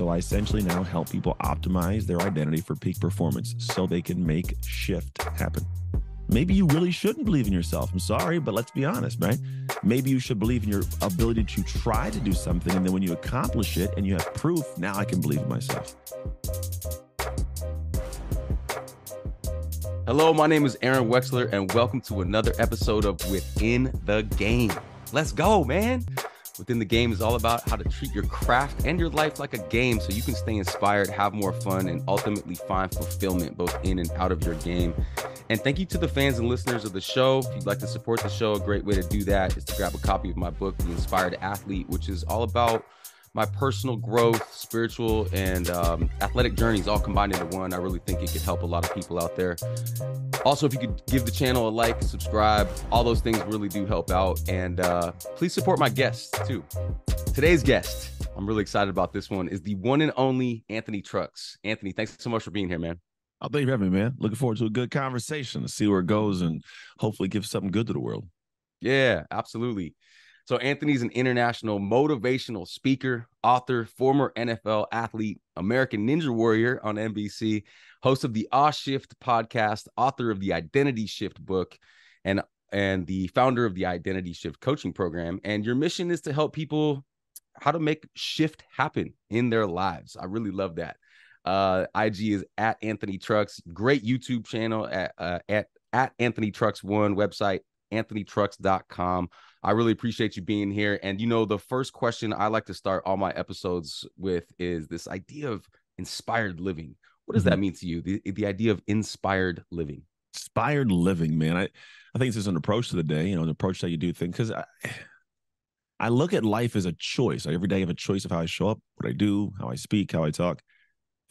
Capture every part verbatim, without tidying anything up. So I essentially now help people optimize their identity for peak performance so they can make shift happen. Maybe you really shouldn't believe in yourself. I'm sorry, but let's be honest, right? Maybe you should believe in your ability to try to do something, and then when you accomplish it and you have proof, now I can believe in myself. Hello, my name is Aaron Wexler, and welcome to another episode of Within the Game. Let's go, man. Within the Game is all about how to treat your craft and your life like a game so you can stay inspired, have more fun, and ultimately find fulfillment both in and out of your game. And thank you to the fans and listeners of the show. If you'd like to support the show, a great way to do that is to grab a copy of my book, The Inspired Athlete, which is all about my personal growth, spiritual, and um, athletic journeys all combined into one. I really think it could help a lot of people out there. Also, if you could give the channel a like, subscribe, all those things really do help out. And uh, please support my guests too. Today's guest, I'm really excited about this one, is the one and only Anthony Trucks. Anthony, thanks so much for being here, man. Oh, thank you for having me, man. Looking forward to a good conversation to see where it goes and hopefully give something good to the world. Yeah, absolutely. So Anthony's an international motivational speaker, author, former N F L athlete, American Ninja Warrior on N B C, host of the Aww Shift podcast, author of the Identity Shift book, and, and the founder of the Identity Shift coaching program. And your mission is to help people how to make shift happen in their lives. I really love that. Uh, I G is at Anthony Trucks. Great YouTube channel at, uh, at, at Anthony Trucks one, website anthony trucks dot com. I really appreciate you being here. And, you know, the first question I like to start all my episodes with is this idea of inspired living. What does mm-hmm. that mean to you? The, the idea of inspired living. Inspired living, man. I, I think this is an approach to the day, you know, an approach that you do things. Because I, I look at life as a choice. Like every day I have a choice of how I show up, what I do, how I speak, how I talk.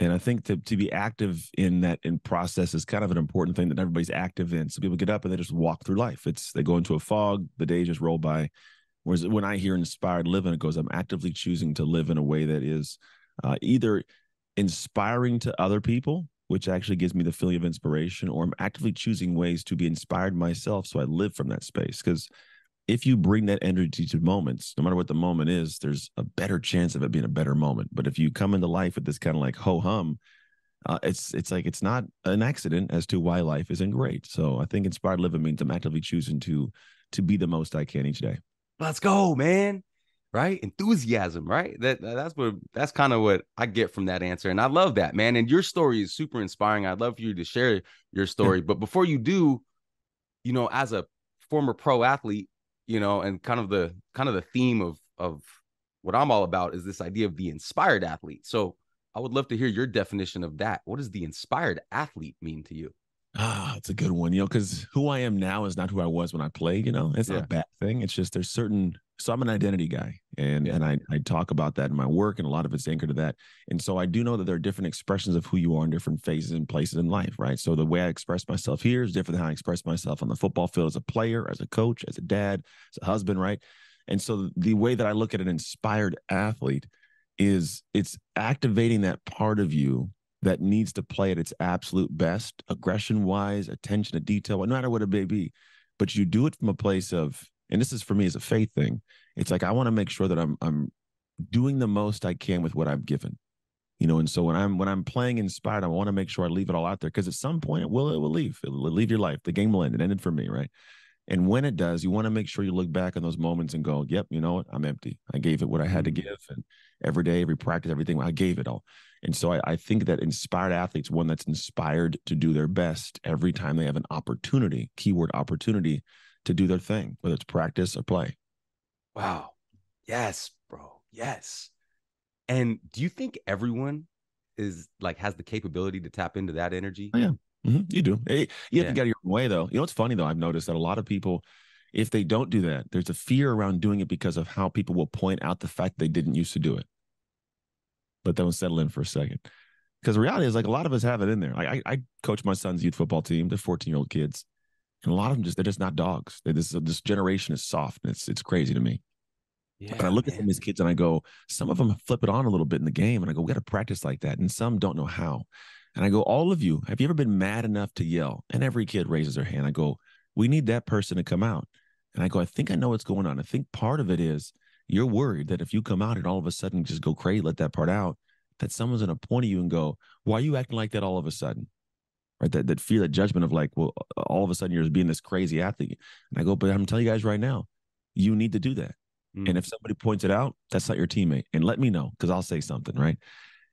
And I think to, to be active in that in process is kind of an important thing that everybody's active in. So people get up and they just walk through life. It's they go into a fog. The days just roll by. Whereas when I hear inspired living, it goes, I'm actively choosing to live in a way that is uh, either inspiring to other people, which actually gives me the feeling of inspiration, or I'm actively choosing ways to be inspired myself so I live from that space. Because if you bring that energy to moments, no matter what the moment is, there's a better chance of it being a better moment. But if you come into life with this kind of like ho-hum, uh, it's it's like it's not an accident as to why life isn't great. So I think inspired living means I'm actively choosing to to be the most I can each day. Let's go, man. Right? Enthusiasm, right? That that's what that's kind of what I get from that answer. And I love that, man. And your story is super inspiring. I'd love for you to share your story. But before you do, you know, as a former pro athlete, you know, and kind of the kind of the theme of of what I'm all about is this idea of the inspired athlete. So I would love to hear your definition of that. What does the inspired athlete mean to you? Ah, oh, it's a good one, you know, because who I am now is not who I was when I played, you know, it's yeah. not a bad thing. It's just there's certain, so I'm an identity guy and, yeah. and I, I talk about that in my work and a lot of it's anchored to that. And so I do know that there are different expressions of who you are in different phases and places in life, right? So the way I express myself here is different than how I express myself on the football field as a player, as a coach, as a dad, as a husband, right? And so the way that I look at an inspired athlete is it's activating that part of you that needs to play at its absolute best, aggression-wise, attention to detail, no matter what it may be. But you do it from a place of, and this is for me as a faith thing, it's like I want to make sure that I'm I'm doing the most I can with what I'm given, you know. And so when I'm when I'm playing inspired, I want to make sure I leave it all out there because at some point it will it will leave it will leave your life. The game will end. It ended for me, right? And when it does, you want to make sure you look back on those moments and go, yep, you know what? I'm empty. I gave it what I had to give. And every day, every practice, everything, I gave it all. And so I, I think that inspired athletes, one that's inspired to do their best every time they have an opportunity, keyword opportunity, to do their thing, whether it's practice or play. Wow. Yes, bro. Yes. And do you think everyone is like has the capability to tap into that energy? Yeah. Mm-hmm. You do. You have yeah. to get out of your own way, though. You know, it's funny, though. I've noticed that a lot of people, if they don't do that, there's a fear around doing it because of how people will point out the fact they didn't used to do it. But then we'll settle in for a second. Because the reality is, like, a lot of us have it in there. Like, I, I coach my son's youth football team. They're fourteen-year-old kids. And a lot of them, just they're just not dogs. They're just, this generation is soft, and it's, it's crazy to me. Yeah, but I look man. at them as kids, and I go, some of them flip it on a little bit in the game. And I go, we got to practice like that. And some don't know how. And I go, all of you, have you ever been mad enough to yell? And every kid raises their hand. I go, we need that person to come out. And I go, I think I know what's going on. I think part of it is you're worried that if you come out and all of a sudden just go crazy, let that part out, that someone's going to point at you and go, why are you acting like that all of a sudden? Right? That, that fear, that judgment of like, well, all of a sudden you're just being this crazy athlete. And I go, but I'm telling you guys right now, you need to do that. Mm. And if somebody points it out, that's not your teammate. And let me know, because I'll say something, right?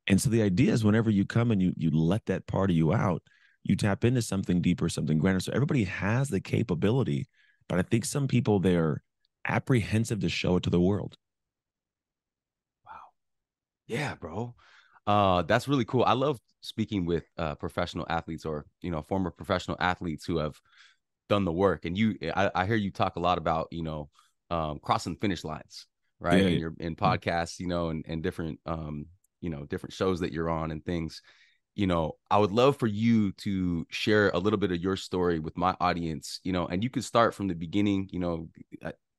And so the idea is whenever you come and you you let that part of you out, you tap into something deeper, something grander. So everybody has the capability, but I think some people, they're apprehensive to show it to the world. Wow. Yeah, bro. Uh, that's really cool. I love speaking with uh, professional athletes or, you know, former professional athletes who have done the work. And you, I, I hear you talk a lot about, you know, um, crossing finish lines, right? Yeah. And your, in podcasts, you know, and, and different, um, you know, different shows that you're on and things. You know, I would love for you to share a little bit of your story with my audience, you know, and you could start from the beginning, you know,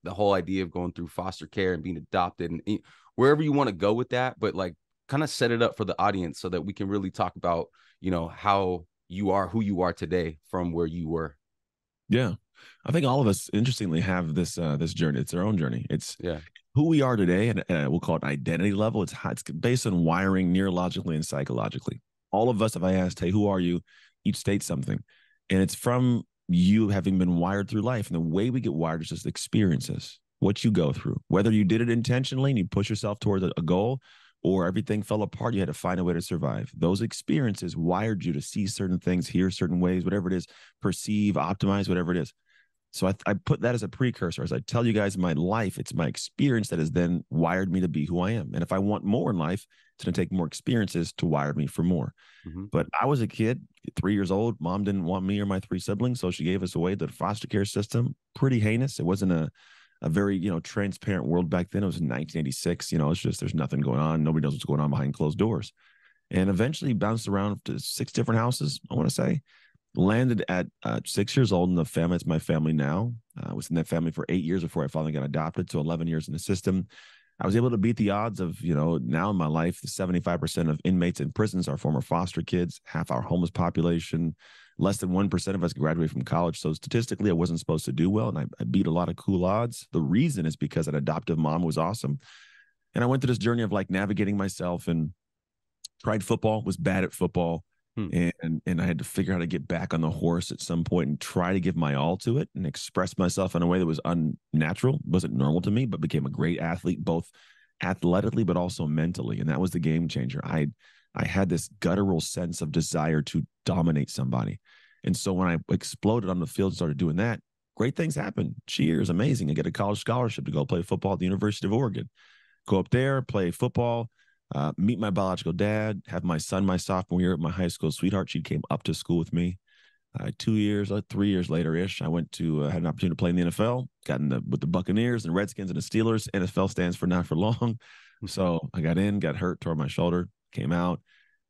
the whole idea of going through foster care and being adopted and wherever you want to go with that, but like kind of set it up for the audience so that we can really talk about, you know, how you are who you are today from where you were. Yeah. I think all of us, interestingly, have this uh, this journey. It's our own journey. It's yeah. who we are today, and uh, we'll call it identity level. It's, it's based on wiring neurologically and psychologically. All of us, if I asked, hey, who are you? Each state something. And it's from you having been wired through life. And the way we get wired is just experiences, what you go through, whether you did it intentionally and you push yourself towards a goal or everything fell apart, you had to find a way to survive. Those experiences wired you to see certain things, hear certain ways, whatever it is, perceive, optimize, whatever it is. So I, I put that as a precursor. As I tell you guys my life, it's my experience that has then wired me to be who I am. And if I want more in life, it's going to take more experiences to wire me for more. Mm-hmm. But I was a kid, three years old. Mom didn't want me or my three siblings, so she gave us away to the foster care system. Pretty heinous. It wasn't a, a very, you know, transparent world back then. It was in nineteen eighty-six. You know, it's just there's nothing going on. Nobody knows what's going on behind closed doors. And eventually bounced around to six different houses, I want to say. Landed at uh, six years old in the family. It's my family now. I uh, was in that family for eight years before I finally got adopted. So eleven years in the system. I was able to beat the odds of, you know, now in my life, the seventy-five percent of inmates in prisons are former foster kids, half our homeless population, less than one percent of us graduate from college. So statistically, I wasn't supposed to do well. And I, I beat a lot of cool odds. The reason is because an adoptive mom was awesome. And I went through this journey of like navigating myself and tried football, was bad at football. Hmm. And and I had to figure out how to get back on the horse at some point and try to give my all to it and express myself in a way that was unnatural, wasn't normal to me, but became a great athlete, both athletically, but also mentally. And that was the game changer. I, I had this guttural sense of desire to dominate somebody. And so when I exploded on the field and started doing that, great things happened. Cheers, amazing. I get a college scholarship to go play football at the University of Oregon, go up there, play football. Uh, meet my biological dad, have my son my sophomore year at my high school sweetheart. She came up to school with me. Uh, two years, uh, three years later-ish, I went to, uh, had an opportunity to play in the N F L, got in the, with the Buccaneers and Redskins and the Steelers. N F L stands for not for long. So I got in, got hurt, tore my shoulder, came out.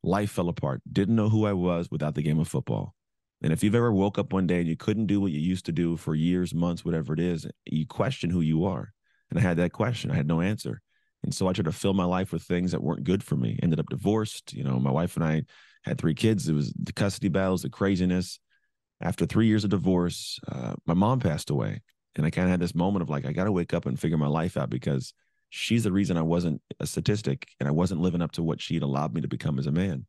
Life fell apart. Didn't know who I was without the game of football. And if you've ever woke up one day and you couldn't do what you used to do for years, months, whatever it is, you question who you are. And I had that question. I had no answer. And so I tried to fill my life with things that weren't good for me. Ended up divorced. You know, my wife and I had three kids. It was the custody battles, the craziness. After three years of divorce, uh, my mom passed away. And I kind of had this moment of like, I got to wake up and figure my life out because she's the reason I wasn't a statistic and I wasn't living up to what she had allowed me to become as a man.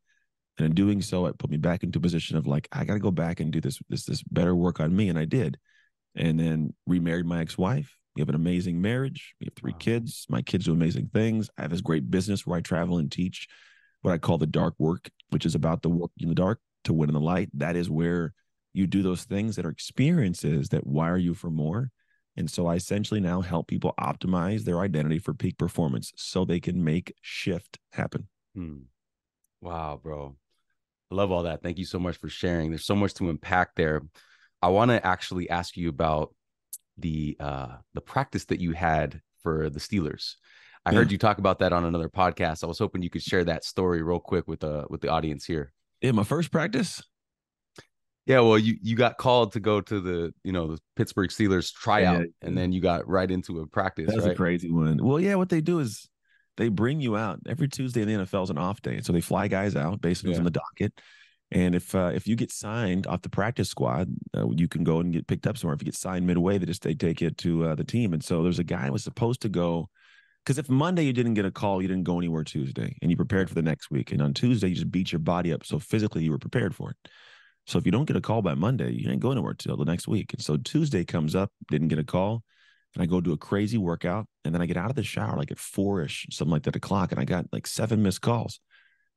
And in doing so, it put me back into a position of like, I got to go back and do this, this, this better work on me. And I did. And then remarried my ex-wife. We have an amazing marriage. We have three wow. kids. My kids do amazing things. I have this great business where I travel and teach what I call the dark work, which is about the work in the dark to win in the light. That is where you do those things that are experiences that wire you for more. And so I essentially now help people optimize their identity for peak performance so they can make shift happen. Hmm. Wow, bro. I love all that. Thank you so much for sharing. There's so much to unpack there. I want to actually ask you about the uh, the practice that you had for the Steelers. I yeah. heard you talk about that on another podcast. I was hoping you could share that story real quick with the, with the audience here. Yeah, my first practice? Yeah, well, you, you got called to go to the, you know, the Pittsburgh Steelers tryout, yeah. and then you got right into a practice, That's right? a crazy one. Well, yeah, what they do is they bring you out. Every Tuesday in the N F L is an off day, so they fly guys out, basically yeah. on the docket. And if uh, if you get signed off the practice squad, uh, you can go and get picked up somewhere. If you get signed midway, they just they take it to uh, the team. And so there's a guy who was supposed to go Because if Monday you didn't get a call, you didn't go anywhere Tuesday, and you prepared for the next week. And on Tuesday, you just beat your body up. So physically, you were prepared for it. So if you don't get a call by Monday, you didn't go anywhere till the next week. And so Tuesday comes up, didn't get a call. And I go do a crazy workout. And then I get out of the shower like at four-ish, something like that o'clock. And I got like seven missed calls.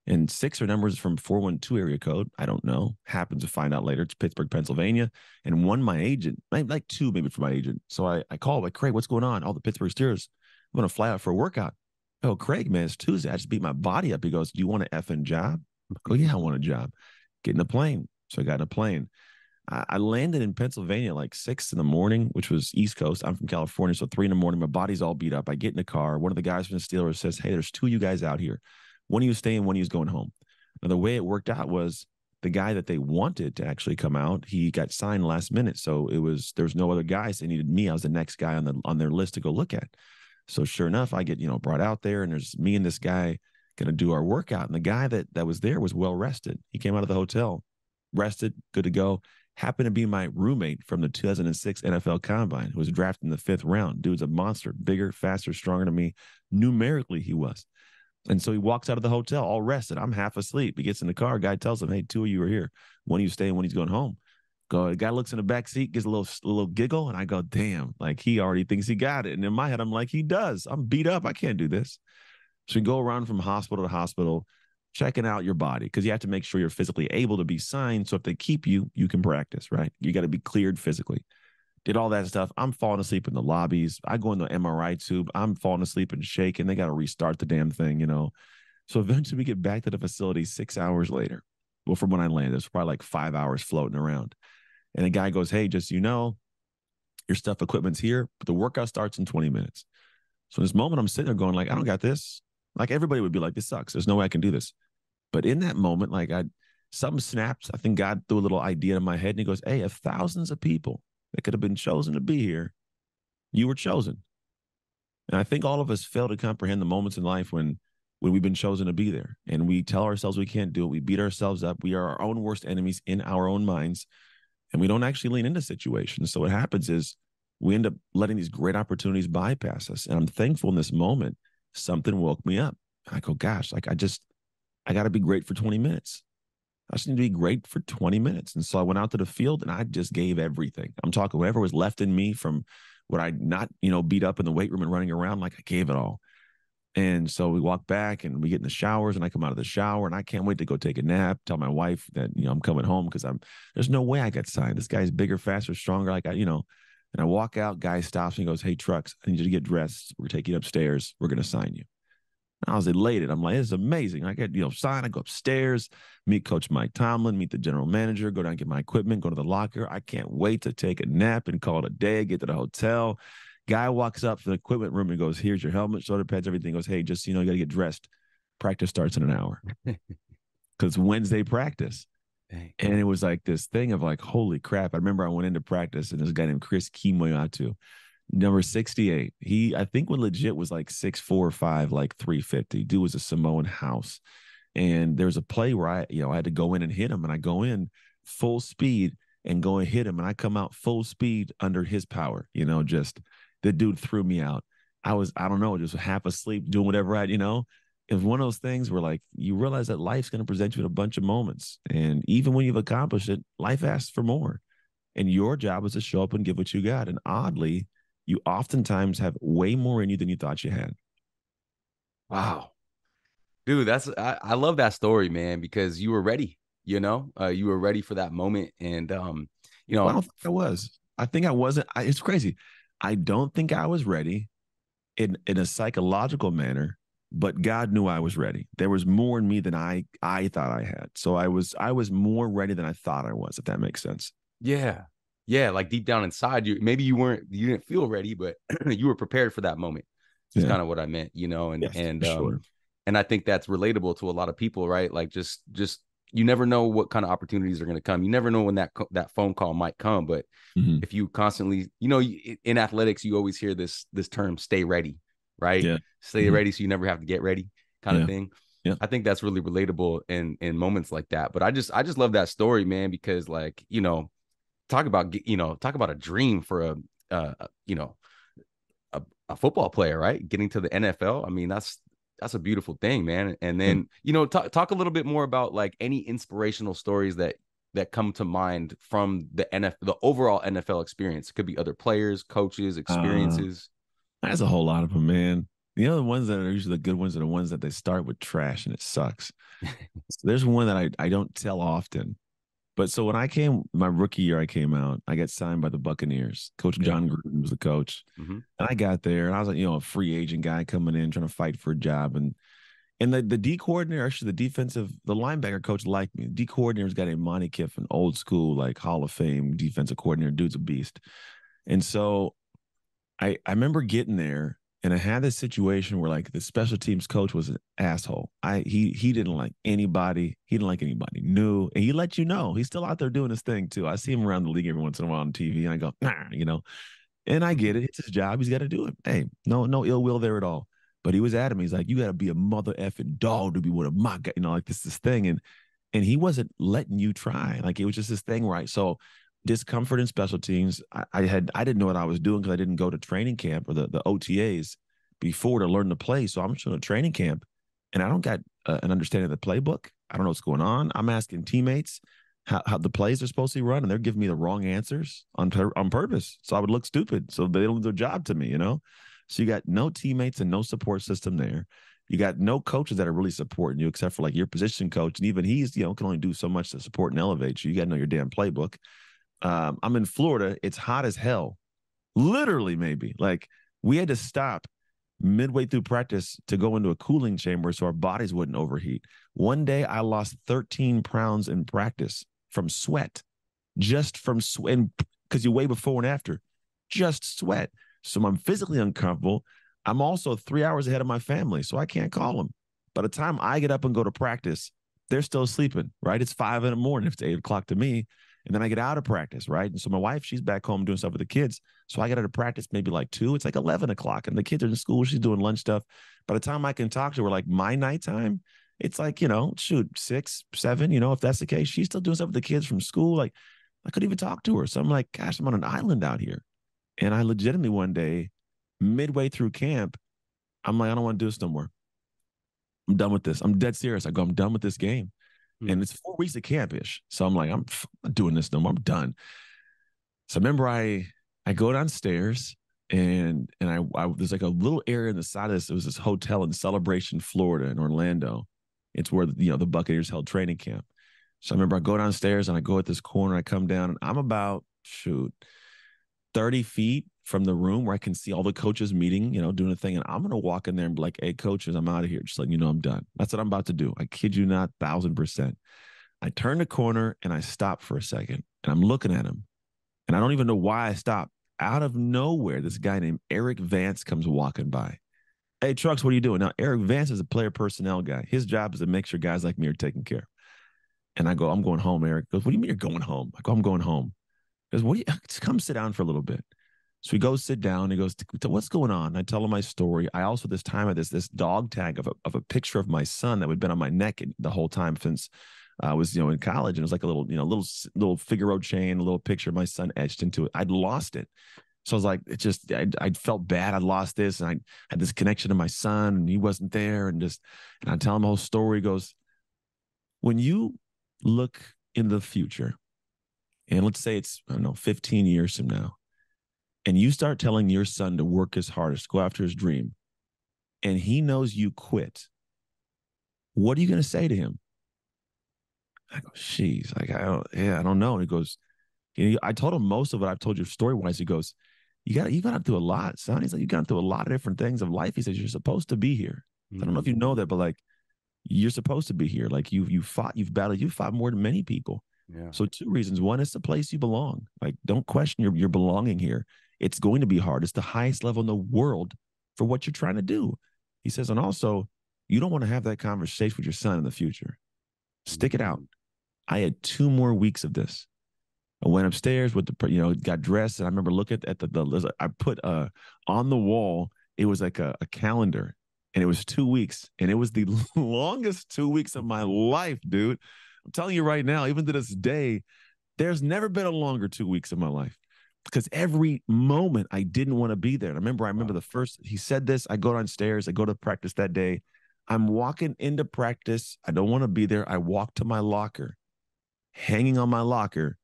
And six are numbers from four one two area code. I don't know. Happens to find out later. It's Pittsburgh, Pennsylvania. And one, my agent, like two maybe for my agent. So I, I call like, Craig, what's going on? All the Pittsburgh Steelers. I'm going to fly out for a workout. Oh, Craig, man, it's Tuesday. I just beat my body up. He goes, do you want an effing job? I go, yeah, I want a job. Get in a plane. So I got in a plane. I, I landed in Pennsylvania like six in the morning, which was East Coast. I'm from California. So three in the morning, my body's all beat up. I get in the car. One of the guys from the Steelers says, hey, there's two of you guys out here. One of you staying, one of you going home. Now, the way it worked out was the guy that they wanted to actually come out, he got signed last minute. So it was, there was no other guys. They needed me. I was the next guy on the on their list to go look at. So sure enough, I get, you know, brought out there, and there's me and this guy going to do our workout. And the guy that, that was there was well rested. He came out of the hotel, rested, good to go. Happened to be my roommate from the two thousand six N F L Combine, who was drafted in the fifth round. Dude's a monster, bigger, faster, stronger than me. Numerically, he was. And so he walks out of the hotel all rested. I'm half asleep. He gets in the car. Guy tells him, hey, two of you are here. One of you staying, one of you's going home. Go. The guy looks in the back seat, gives a little, a little giggle, and I go, damn, like he already thinks he got it. And in my head, I'm like, he does. I'm beat up. I can't do this. So you go around from hospital to hospital, checking out your body, because you have to make sure you're physically able to be signed. So if they keep you, you can practice, right? You got to be cleared physically. Did all that stuff. I'm falling asleep in the lobbies. I go in the M R I tube. I'm falling asleep and shaking. They got to restart the damn thing, you know. So eventually we get back to the facility six hours later. Well, from when I landed, it's probably like five hours floating around. And the guy goes, hey, just so you know, your stuff equipment's here, but the workout starts in twenty minutes. So in this moment, I'm sitting there going like, I don't got this. Like everybody would be like, this sucks. There's no way I can do this. But in that moment, like I, something snaps. I think God threw a little idea in my head, and he goes, hey, if thousands of people that could have been chosen to be here, you were chosen. And I think all of us fail to comprehend the moments in life when, when we've been chosen to be there. And we tell ourselves we can't do it. We beat ourselves up. We are our own worst enemies in our own minds. And we don't actually lean into situations. So what happens is we end up letting these great opportunities bypass us. And I'm thankful in this moment, something woke me up. I go, gosh, like I just, I got to be great for twenty minutes. I just need to be great for twenty minutes. And so I went out to the field and I just gave everything. I'm talking whatever was left in me from what I not, you know, beat up in the weight room and running around, like I gave it all. And so we walk back and we get in the showers, and I come out of the shower and I can't wait to go take a nap, tell my wife that, you know, I'm coming home because I'm, there's no way I got signed. This guy's bigger, faster, stronger. Like I, you know, and I walk out, guy stops me and goes, hey, Trucks, I need you to get dressed. We're taking you upstairs. We're going to sign you. I was elated. I'm like, this is amazing. I get, you know, signed. I go upstairs, meet Coach Mike Tomlin, meet the general manager, go down and get my equipment, go to the locker. I can't wait to take a nap and call it a day, get to the hotel. Guy walks up to the equipment room and goes, here's your helmet, shoulder pads, everything. He goes, hey, just, you know, you got to get dressed. Practice starts in an hour because Wednesday practice. Dang. And it was like this thing of like, holy crap. I remember I went into practice and this guy named Chris Kimoyatu, number sixty-eight. He, I think when legit was like six, four, five, like three fifty. Dude was a Samoan house. And there was a play where I, you know, I had to go in and hit him. And I go in full speed and go and hit him. And I come out full speed under his power. You know, just the dude threw me out. I was, I don't know, just half asleep doing whatever I, you know. It was one of those things where like you realize that life's going to present you with a bunch of moments. And even when you've accomplished it, life asks for more. And your job is to show up and give what you got. And oddly, you oftentimes have way more in you than you thought you had. Wow. Dude, that's, I, I love that story, man, because you were ready, you know, uh, you were ready for that moment. And, um, you know, well, I don't think I was, I think I wasn't, I, it's crazy. I don't think I was ready in, in a psychological manner, but God knew I was ready. There was more in me than I, I thought I had. So I was, I was more ready than I thought I was, if that makes sense. Yeah. Yeah, like deep down inside you, maybe you weren't, you didn't feel ready, but you were prepared for that moment. It's yeah. kind of what I meant, you know, and, yes, and, um, sure. and I think that's relatable to a lot of people, right? Like just, just, you never know what kind of opportunities are going to come. You never know when that, that phone call might come, but mm-hmm. if you constantly, you know, in athletics, you always hear this, this term, stay ready, right? Yeah. Stay mm-hmm. ready. So you never have to get ready kind yeah. of thing. Yeah. I think that's really relatable in, in moments like that. But I just, I just love that story, man, because like, you know, talk about, you know, talk about a dream for a, uh, you know, a, a football player, right? Getting to the N F L. I mean, that's, that's a beautiful thing, man. And then, you know, talk, talk a little bit more about like any inspirational stories that, that come to mind from the N F L, the overall N F L experience. It could be other players, coaches, experiences. Uh, that's a whole lot of them, man. The other ones that are usually the good ones are the ones that they start with trash and it sucks. So there's one that I, I don't tell often. But so when I came, my rookie year I came out, I got signed by the Buccaneers. Coach John Gruden was the coach. Mm-hmm. And I got there, and I was like, you know, a free agent guy coming in, trying to fight for a job. And and the, the D coordinator, actually the defensive, the linebacker coach liked me. The D coordinator's got a Monty Kiffin, old school, like Hall of Fame defensive coordinator. Dude's a beast. And so I I remember getting there, and I had this situation where like the special teams coach was an asshole. I he he didn't like anybody. He didn't like anybody new. And he let you know. He's still out there doing his thing too. I see him around the league every once in a while on T V, and I go, nah, you know. And I get it. It's his job. He's got to do it. Hey, no, no ill will there at all. But he was adamant. He's like, you got to be a mother effing dog to be one of my guys. You know, like this this thing. And and he wasn't letting you try. Like it was just this thing, right? So discomfort in special teams. I, I had I didn't know what I was doing because I didn't go to training camp or the, the O T As before to learn to play. So I'm just in a training camp, and I don't got uh, an understanding of the playbook. I don't know what's going on. I'm asking teammates how, how the plays are supposed to be run, and they're giving me the wrong answers on on purpose. So I would look stupid. So they don't do their job to me, you know. So you got no teammates and no support system there. You got no coaches that are really supporting you except for like your position coach, and even he's you know can only do so much to support and elevate you. You got to know your damn playbook. Um, I'm in Florida. It's hot as hell. Literally, maybe. Like, we had to stop midway through practice to go into a cooling chamber so our bodies wouldn't overheat. One day, I lost thirteen pounds in practice from sweat. Just from sweat. Because you weigh before and after. Just sweat. So I'm physically uncomfortable. I'm also three hours ahead of my family, so I can't call them. By the time I get up and go to practice, they're still sleeping, right? It's five in the morning. If it's eight o'clock to me. And then I get out of practice, right? And so my wife, she's back home doing stuff with the kids. So I get out of practice maybe like two. It's like eleven o'clock, and the kids are in school. She's doing lunch stuff. By the time I can talk to her, like my nighttime, it's like, you know, shoot, six, seven, you know, if that's the case. She's still doing stuff with the kids from school. Like, I couldn't even talk to her. So I'm like, gosh, I'm on an island out here. And I legitimately one day, midway through camp, I'm like, I don't want to do this no more. I'm done with this. I'm dead serious. I go, I'm done with this game. And it's four weeks of camp-ish. So I'm like, I'm not doing this no more. I'm done. So I remember I I go downstairs, and and I, I there's like a little area in the side of this. It was this hotel in Celebration, Florida, in Orlando. It's where, you know, the Buccaneers held training camp. So I remember I go downstairs, and I go at this corner. I come down, and I'm about, shoot, thirty feet from the room where I can see all the coaches meeting, you know, doing a thing. And I'm going to walk in there and be like, hey, coaches, I'm out of here. Just letting you know I'm done. That's what I'm about to do. I kid you not, thousand percent. I turn the corner and I stop for a second, and I'm looking at him, and I don't even know why I stopped. Out of nowhere, this guy named Eric Vance comes walking by. Hey, Trucks, what are you doing? Now, Eric Vance is a player personnel guy. His job is to make sure guys like me are taken care of. And I go, I'm going home, Eric. He goes, what do you mean you're going home? I go, I'm going home. He goes, what do you, just come sit down for a little bit. So he goes sit down. He goes, what's going on? I tell him my story. I also, this time, had this this dog tag of a, of a picture of my son that had been on my neck the whole time since I was, you know, in college. And it was like a little, you know, little little Figaro chain, a little picture of my son etched into it. I'd lost it. So I was like, it just, I, I felt bad. I lost this. And I had this connection to my son, and he wasn't there. And just, and I tell him the whole story. He goes, when you look in the future, and let's say it's, I don't know, fifteen years from now, and you start telling your son to work his hardest, go after his dream, and he knows you quit, what are you going to say to him? I go, geez, like, I don't, yeah, I don't know. And he goes, and he, I told him most of what I've told you story-wise. He goes, you got you got through a lot, son. He's like, you got through a lot of different things of life. He says, you're supposed to be here. Mm-hmm. I don't know if you know that, but like, you're supposed to be here. Like you, you fought, you've battled, you fought more than many people. Yeah. So two reasons. One, it's the place you belong. Like, don't question your, your belonging here. It's going to be hard. It's the highest level in the world for what you're trying to do. He says, and also, you don't want to have that conversation with your son in the future. Stick it out. I had two more weeks of this. I went upstairs with the, you know, got dressed. And I remember looking at the, the I put uh, on the wall, it was like a, a calendar, and it was two weeks. And it was the longest two weeks of my life, dude. I'm telling you right now, even to this day, there's never been a longer two weeks of my life. because every moment I didn't want to be there. And I remember, I remember the first, he said this, I go downstairs, I go to practice that day. I'm walking into practice. I don't want to be there. I walk to my locker. Hanging on my locker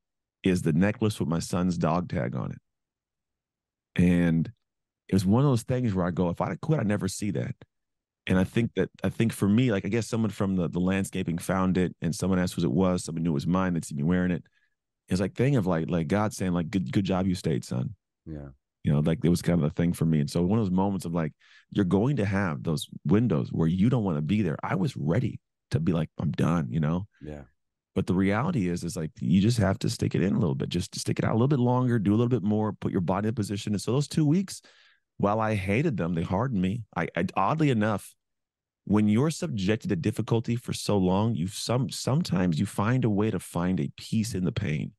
is the necklace with my son's dog tag on it. And it was one of those things where I go, if I quit, I never see that. And I think that, I think for me, like, I guess someone from the, the landscaping found it and someone asked what it was. Someone knew it was mine. They'd see me wearing it. It's like thing of like, like God saying like, good, good job. You stayed, son. Yeah. You know, like it was kind of a thing for me. And so one of those moments of like, you're going to have those windows where you don't want to be there. I was ready to be like, I'm done, you know? Yeah. But the reality is, is like, you just have to stick it in a little bit, just to stick it out a little bit longer, do a little bit more, put your body in position. And so those two weeks, while I hated them, they hardened me. I, I oddly enough, when you're subjected to difficulty for so long, you some sometimes you find a way to find a peace in the pain.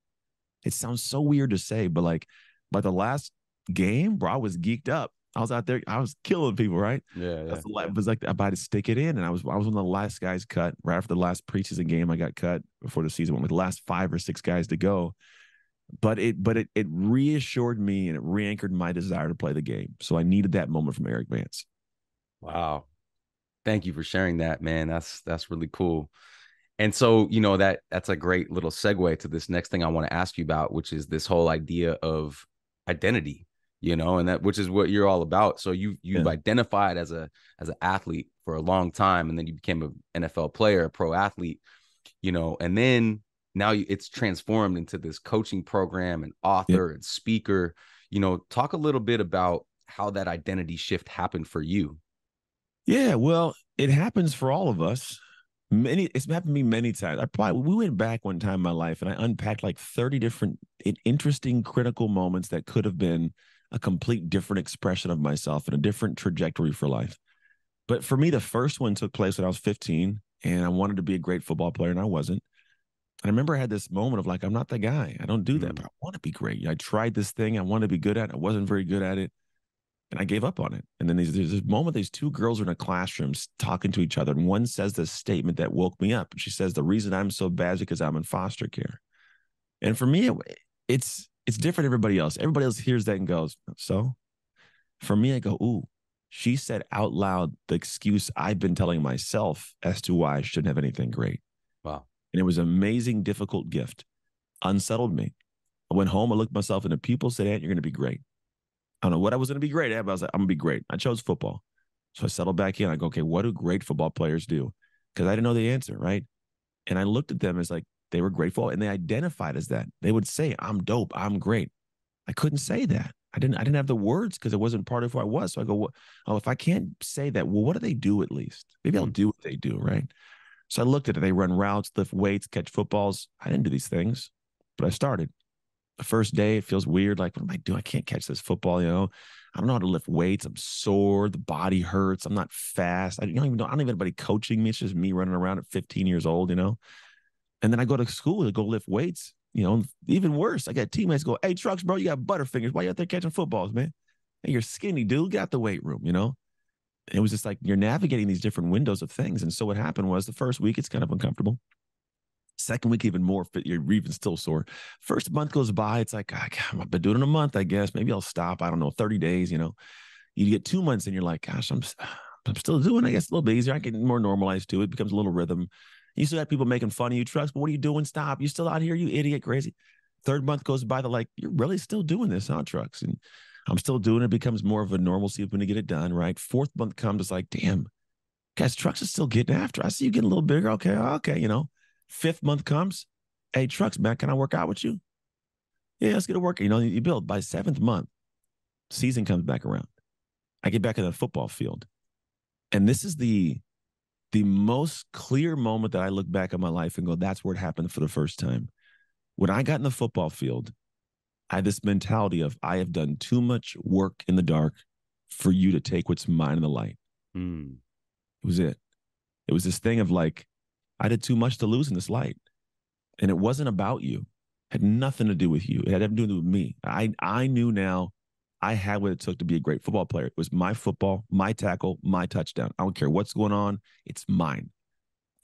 It sounds so weird to say, but like by the last game, bro, I was geeked up. I was out there, I was killing people, right? Yeah, yeah. It was like I about to stick it in, and I was I was one of the last guys cut right after the last preseason game. I got cut before the season went with the last five or six guys to go. But it but it it reassured me and it reanchored my desire to play the game. So I needed that moment from Eric Vance. Wow. Thank you for sharing that, man. That's that's really cool. And so, you know, that that's a great little segue to this next thing I want to ask you about, which is this whole idea of identity, you know, and that which is what you're all about. So you you've yeah. identified as a as an athlete for a long time, and then you became an N F L player, a pro athlete, you know, and then now it's transformed into this coaching program and author yeah. and speaker. You know, talk a little bit about how that identity shift happened for you. Yeah, well, it happens for all of us. Many, it's happened to me many times. I probably we went back one time in my life and I unpacked like thirty different interesting, critical moments that could have been a complete different expression of myself and a different trajectory for life. But for me, the first one took place when I was fifteen, and I wanted to be a great football player, and I wasn't. I remember I had this moment of like, I'm not the guy. I don't do that, but I want to be great. I tried this thing. I want to be good at it. I wasn't very good at it. And I gave up on it. And then there's, there's this moment, these two girls are in a classroom talking to each other. And one says this statement that woke me up. She says, the reason I'm so bad is because I'm in foster care. And for me, it, it's, it's different than everybody else. Everybody else hears that and goes, so? For me, I go, ooh, she said out loud the excuse I've been telling myself as to why I shouldn't have anything great. Wow. And it was an amazing, difficult gift. Unsettled me. I went home, I looked myself in the pupil, said, Aunt, you're going to be great. I don't know what I was going to be great at, but I was like, I'm going to be great. I chose football. So I settled back in. I go, okay, what do great football players do? Because I didn't know the answer, right? And I looked at them as like, they were grateful, and they identified as that. They would say, I'm dope, I'm great. I couldn't say that. I didn't I didn't have the words because it wasn't part of who I was. So I go, well, oh, if I can't say that, well, what do they do at least? Maybe I'll do what they do, right? So I looked at it. They run routes, lift weights, catch footballs. I didn't do these things, but I started. The first day, it feels weird. Like, what am I doing? I can't catch this football, you know? I don't know how to lift weights. I'm sore. The body hurts. I'm not fast. I don't even know. I don't even have anybody coaching me. It's just me running around at fifteen years old, you know? And then I go to school to go lift weights, you know? Even worse, I got teammates go, hey, Trucks, bro, you got butterfingers. Why you out there catching footballs, man? Hey, you're skinny, dude. Get out the weight room, you know? It was just like you're navigating these different windows of things. And so what happened was the first week, it's kind of uncomfortable. Second week, even more fit. You're even still sore. First month goes by. It's like, oh, I've been doing it a month, I guess. Maybe I'll stop. I don't know, thirty days, you know. You get two months and you're like, gosh, I'm, I'm still doing it. I guess a little bit easier. I get more normalized to it. It becomes a little rhythm. You still got people making fun of you, Trucks, but what are you doing? Stop. You're still out here, you idiot, crazy. Third month goes by. They're like, you're really still doing this, huh, Trucks? And I'm still doing it. It becomes more of a normalcy when you get it done, right? Fourth month comes, it's like, damn, guys, Trucks is still getting after. I see you getting a little bigger. Okay, okay, you know. Fifth month comes, hey, Trucks, man, can I work out with you? Yeah, let's get to work. You know, you build. By seventh month, season comes back around. I get back in the football field. And this is the, the most clear moment that I look back at my life and go, that's where it happened for the first time. When I got in the football field, I had this mentality of, I have done too much work in the dark for you to take what's mine in the light. Mm. It was it. It was this thing of like, I did too much to lose in this light. And it wasn't about you. It had nothing to do with you. It had everything to do with me. I, I knew now I had what it took to be a great football player. It was my football, my tackle, my touchdown. I don't care what's going on. It's mine.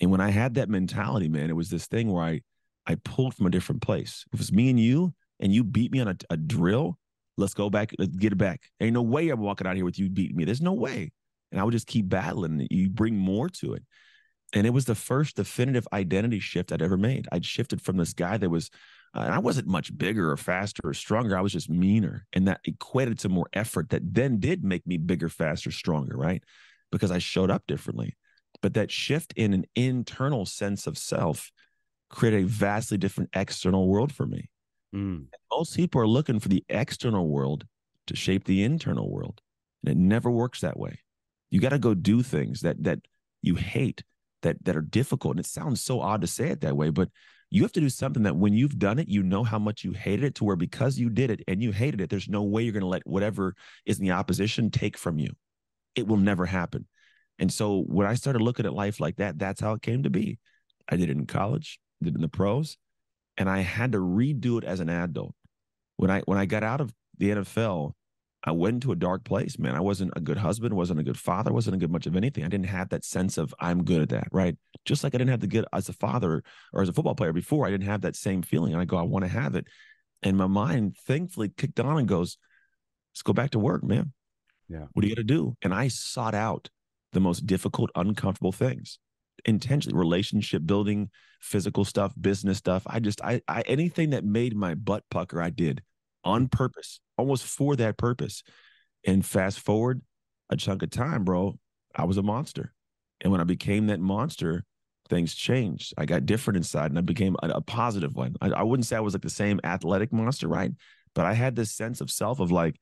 And when I had that mentality, man, it was this thing where I, I pulled from a different place. If it was me and you, and you beat me on a, a drill, let's go back, let's get it back. There ain't no way I'm walking out here with you beating me. There's no way. And I would just keep battling. You bring more to it. And it was the first definitive identity shift I'd ever made. I'd shifted from this guy that was, uh, and I wasn't much bigger or faster or stronger. I was just meaner. And that equated to more effort that then did make me bigger, faster, stronger, right? Because I showed up differently. But that shift in an internal sense of self created a vastly different external world for me. Mm. Most people are looking for the external world to shape the internal world. And it never works that way. You got to go do things that that you hate, that that are difficult. And it sounds so odd to say it that way, but you have to do something that when you've done it, you know how much you hated it, to where because you did it and you hated it, there's no way you're going to let whatever is in the opposition take from you. It will never happen. And so when I started looking at life like that, that's how it came to be. I did it in college, did it in the pros, and I had to redo it as an adult. When I when I got out of the N F L, I went into a dark place, man. I wasn't a good husband, wasn't a good father, wasn't a good much of anything. I didn't have that sense of I'm good at that, right? Just like I didn't have the good as a father or as a football player before, I didn't have that same feeling. And I go, I want to have it. And my mind thankfully kicked on and goes, let's go back to work, man. Yeah. What do you got to do? And I sought out the most difficult, uncomfortable things. Intentionally, relationship building, physical stuff, business stuff. I just, I, I, anything that made my butt pucker, I did on purpose, almost for that purpose. And fast forward a chunk of time, bro, I was a monster. And when I became that monster, things changed. I got different inside and I became a, a positive one. I, I wouldn't say I was like the same athletic monster, right? But I had this sense of self of like,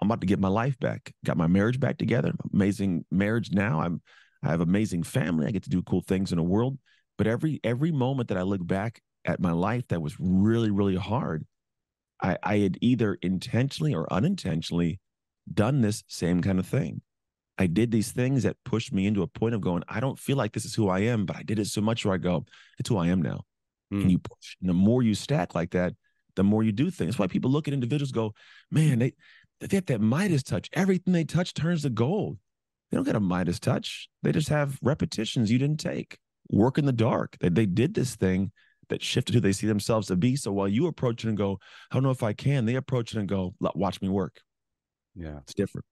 I'm about to get my life back. Got my marriage back together. Amazing marriage now. I'm, I have amazing family. I get to do cool things in the world. But every every moment that I look back at my life that was really, really hard, I, I had either intentionally or unintentionally done this same kind of thing. I did these things that pushed me into a point of going, I don't feel like this is who I am, but I did it so much where I go, it's who I am now. Mm. And you push. And the more you stack like that, the more you do things. That's why people look at individuals go, man, they... they have that Midas touch. Everything they touch turns to gold. They don't get a Midas touch. They just have repetitions you didn't take. Work in the dark. They, they did this thing that shifted who they see themselves to be. So while you approach it and go, I don't know if I can, they approach it and go, watch me work. Yeah. It's different.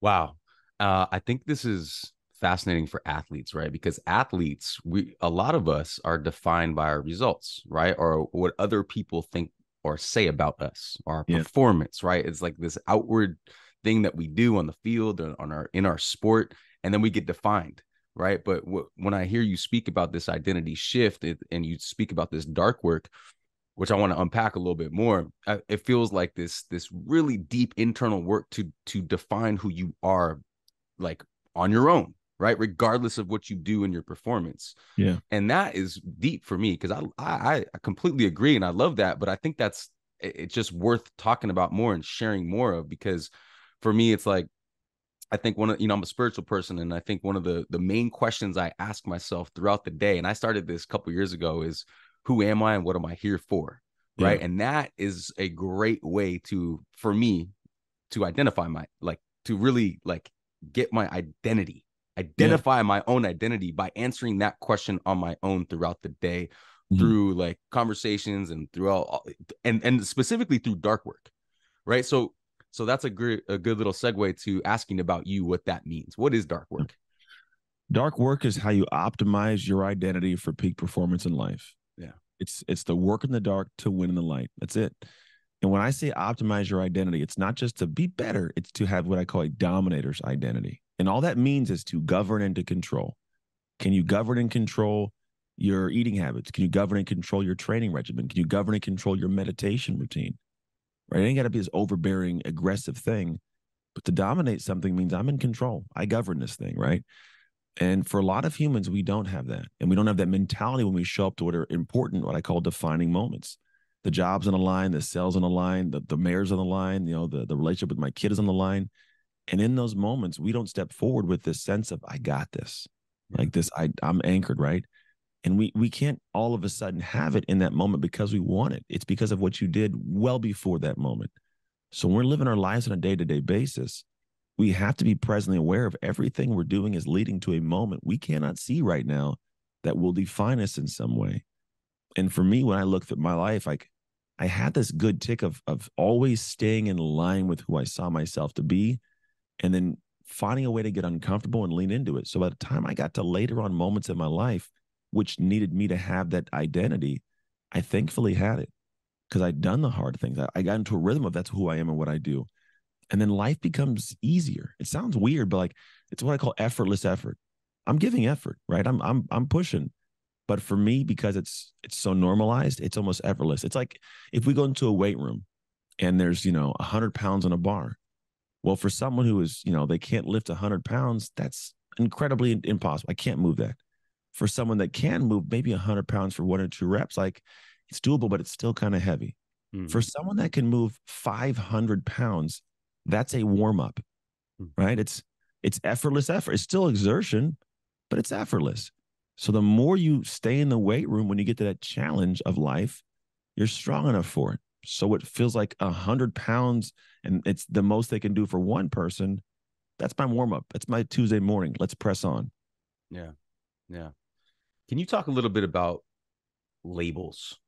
Wow. Uh, I think this is fascinating for athletes, right? Because athletes, we a lot of us are defined by our results, right? Or what other people think or say about us, our yeah. performance, right? It's like this outward thing that we do on the field or on our in our sport, and then we get defined, right? But w- when I hear you speak about this identity shift, it, and you speak about this dark work, which I want to unpack a little bit more, I, it feels like this this really deep internal work to to define who you are, like on your own, right? Regardless of what you do in your performance. Yeah. And that is deep for me because I, I I completely agree and I love that, but I think that's, it's just worth talking about more and sharing more of, because for me, it's like, I think one of, you know, I'm a spiritual person, and I think one of the, the main questions I ask myself throughout the day, and I started this a couple of years ago, is who am I and what am I here for, right? Yeah. And that is a great way to, for me, to identify my, like, to really like get my identity. Identify yeah. my own identity by answering that question on my own throughout the day, mm-hmm. through like conversations and throughout, and and specifically through dark work, right? So so that's a good a good little segue to asking about you what that means. What is dark work? Dark work is how you optimize your identity for peak performance in life. Yeah, it's it's the work in the dark to win in the light. That's it. And when I say optimize your identity, it's not just to be better; it's to have what I call a dominator's identity. And all that means is to govern and to control. Can you govern and control your eating habits? Can you govern and control your training regimen? Can you govern and control your meditation routine? Right? It ain't got to be this overbearing, aggressive thing. But to dominate something means I'm in control. I govern this thing, right? And for a lot of humans, we don't have that. And we don't have that mentality when we show up to what are important, what I call defining moments. The job's on the line, the sales on the line, the, the mayor's on the line, you know, the, the relationship with my kid is on the line. And in those moments, we don't step forward with this sense of, I got this, yeah. like this, I, I'm anchored, right? And we we can't all of a sudden have it in that moment because we want it. It's because of what you did well before that moment. So when we're living our lives on a day-to-day basis, we have to be presently aware of everything we're doing is leading to a moment we cannot see right now that will define us in some way. And for me, when I looked at my life, like I had this good tick of of always staying in line with who I saw myself to be, and then finding a way to get uncomfortable and lean into it. So by the time I got to later on moments in my life, which needed me to have that identity, I thankfully had it because I'd done the hard things. I, I got into a rhythm of that's who I am and what I do. And then life becomes easier. It sounds weird, but like it's what I call effortless effort. I'm giving effort, right? I'm I'm I'm pushing. But for me, because it's it's so normalized, it's almost effortless. It's like if we go into a weight room and there's, you know, one hundred pounds on a bar. Well, for someone who is, you know, they can't lift one hundred pounds, that's incredibly impossible. I can't move that. For someone that can move maybe one hundred pounds for one or two reps, like it's doable, but it's still kind of heavy. Mm. For someone that can move five hundred pounds, that's a warm-up, mm. right? It's it's effortless effort. It's still exertion, but it's effortless. So the more you stay in the weight room when you get to that challenge of life, you're strong enough for it. So it feels like one hundred pounds and it's the most they can do for one person. That's my warm-up. That's my Tuesday morning. Let's press on. Yeah. Yeah. Can you talk a little bit about labels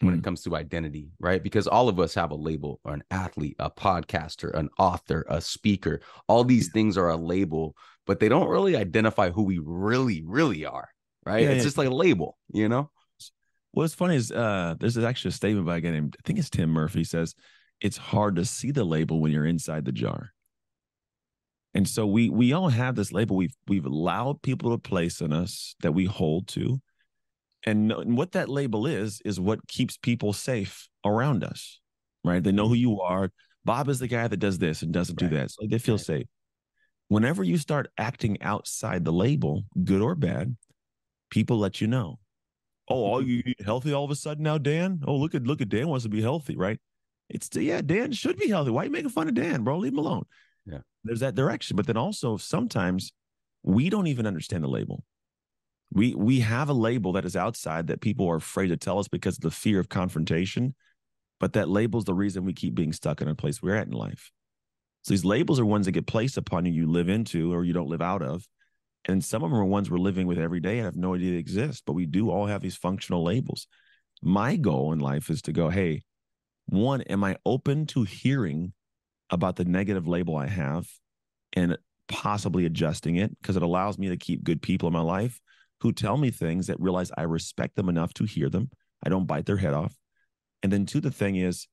when mm-hmm. it comes to identity, right? Because all of us have a label, or an athlete, a podcaster, an author, a speaker. All these things are a label, but they don't really identify who we really, really are, right? Yeah, it's yeah. just like a label, you know? What's funny is uh, there's actually a statement by a guy named, I think it's Tim Murphy, says, it's hard to see the label when you're inside the jar. And so we we all have this label we've we've allowed people to place on us that we hold to. And, and what that label is, is what keeps people safe around us, right? They know who you are. Bob is the guy that does this and doesn't right. do that. So they feel right. safe. Whenever you start acting outside the label, good or bad, people let you know. Oh, all you eat healthy all of a sudden now, Dan? Oh, look at look at Dan wants to be healthy, right? It's yeah, Dan should be healthy. Why are you making fun of Dan, bro? Leave him alone. Yeah. There's that direction. But then also sometimes we don't even understand the label. We we have a label that is outside that people are afraid to tell us because of the fear of confrontation. But that label's the reason we keep being stuck in a place we're at in life. So these labels are ones that get placed upon you, you live into or you don't live out of. And some of them are ones we're living with every day and have no idea they exist, but we do all have these functional labels. My goal in life is to go, hey, one, am I open to hearing about the negative label I have and possibly adjusting it? Because it allows me to keep good people in my life who tell me things that realize I respect them enough to hear them. I don't bite their head off. And then two, the thing is,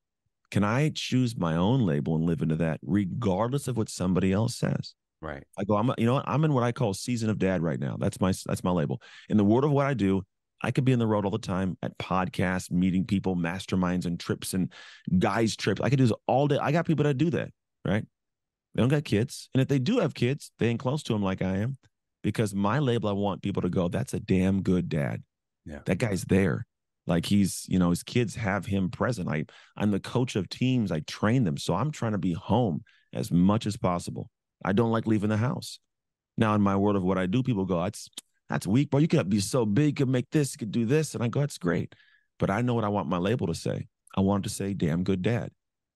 can I choose my own label and live into that regardless of what somebody else says? Right. I go, I'm, you know what? I'm in what I call season of dad right now. That's my, that's my label. In the world of what I do, I could be on the road all the time at podcasts, meeting people, masterminds and trips and guys trips. I could do this all day. I got people that do that, right? They don't got kids. And if they do have kids, they ain't close to them like I am, because my label, I want people to go, that's a damn good dad. Yeah. That guy's there. Like he's, you know, his kids have him present. I, I'm the coach of teams. I train them. So I'm trying to be home as much as possible. I don't like leaving the house. Now, in my world of what I do, people go, that's, that's weak, bro. You could be so big, you could make this, you could do this. And I go, that's great. But I know what I want my label to say. I want it to say, damn good dad.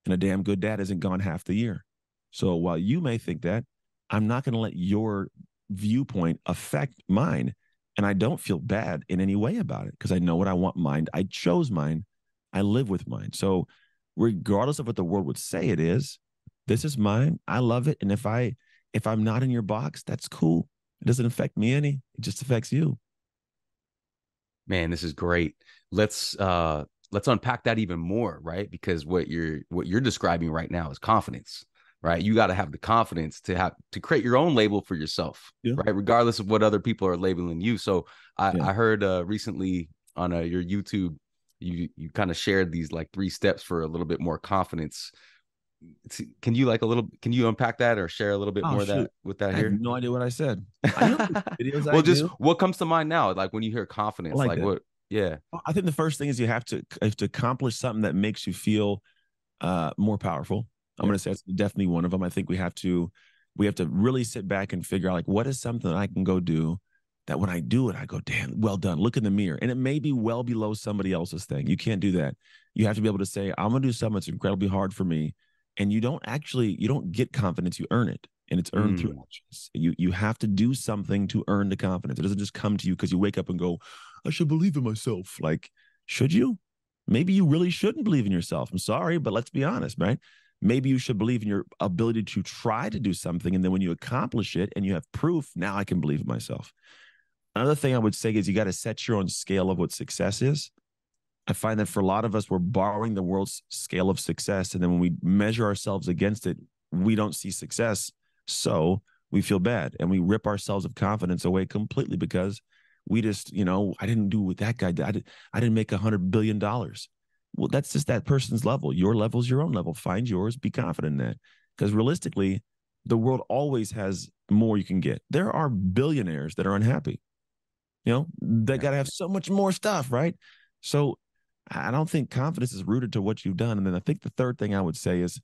And a damn good dad isn't gone half the year. So while you may think that, I'm not going to let your viewpoint affect mine. And I don't feel bad in any way about it because I know what I want mine. I chose mine. I live with mine. So regardless of what the world would say it is, this is mine. I love it. And if I, if I'm not in your box, that's cool. It doesn't affect me any, it just affects you. Man, this is great. Let's, uh, let's unpack that even more, right? Because what you're, what you're describing right now is confidence, right? You got to have the confidence to have, to create your own label for yourself, yeah. right? Regardless of what other people are labeling you. So I, yeah. I heard, uh, recently on a, your YouTube, you, you kind of shared these like three steps for a little bit more confidence. Can you like a little, can you unpack that or share a little bit oh, more of that with that I here? I have no idea what I said. I know videos well, I just do. What comes to mind now? Like when you hear confidence, like, like what, yeah. I think the first thing is you have to, have to accomplish something that makes you feel uh, more powerful. I'm yeah. going to say that's definitely one of them. I think we have to, we have to really sit back and figure out like, what is something that I can go do that when I do it, I go, damn, well done. Look in the mirror. And it may be well below somebody else's thing. You can't do that. You have to be able to say, I'm going to do something that's incredibly hard for me. And you don't actually, you don't get confidence, you earn it. And it's earned mm. through actions. You you have to do something to earn the confidence. It doesn't just come to you because you wake up and go, I should believe in myself. Like, should you? Maybe you really shouldn't believe in yourself. I'm sorry, but let's be honest, right? Maybe you should believe in your ability to try to do something. And then when you accomplish it and you have proof, now I can believe in myself. Another thing I would say is you got to set your own scale of what success is. I find that for a lot of us, we're borrowing the world's scale of success. And then when we measure ourselves against it, we don't see success. So we feel bad and we rip ourselves of confidence away completely because we just, you know, I didn't do what that guy did. I, did, I didn't make a hundred billion dollars. Well, that's just that person's level. Your level is your own level. Find yours. Be confident in that. Because realistically, the world always has more you can get. There are billionaires that are unhappy. You know, they got to have so much more stuff, right? So I don't think confidence is rooted to what you've done. And then I think the third thing I would say is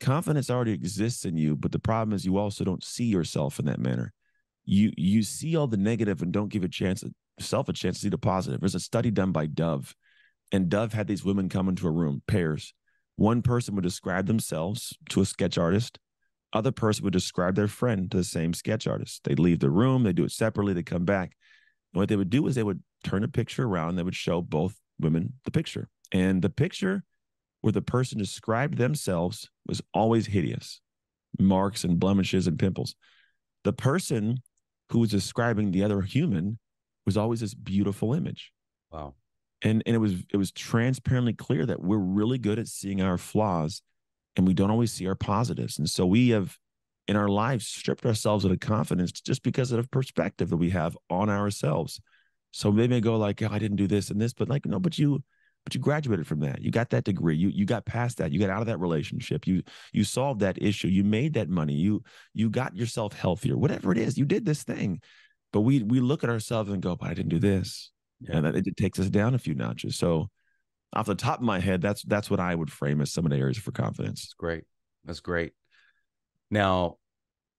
confidence already exists in you, but the problem is you also don't see yourself in that manner. You you see all the negative and don't give a chance, yourself a chance to see the positive. There's a study done by Dove, and Dove had these women come into a room, pairs. One person would describe themselves to a sketch artist. Other person would describe their friend to the same sketch artist. They leave the room. They do it separately. They come back. And what they would do is they would turn a picture around. And they would show both women the picture. And the picture where the person described themselves was always hideous. Marks and blemishes and pimples. The person who was describing the other human was always this beautiful image. Wow. And and it was it was transparently clear that we're really good at seeing our flaws and we don't always see our positives. And so we have in our lives stripped ourselves of the confidence just because of the perspective that we have on ourselves. So they may go like, oh, I didn't do this and this, but like, no, but you but you graduated from that. You got that degree. You you got past that. You got out of that relationship. You you solved that issue. You made that money. You you got yourself healthier. Whatever it is, you did this thing. But we we look at ourselves and go, but I didn't do this. Yeah, and it takes us down a few notches. So off the top of my head, that's that's what I would frame as some of the areas for confidence. That's great. That's great. Now,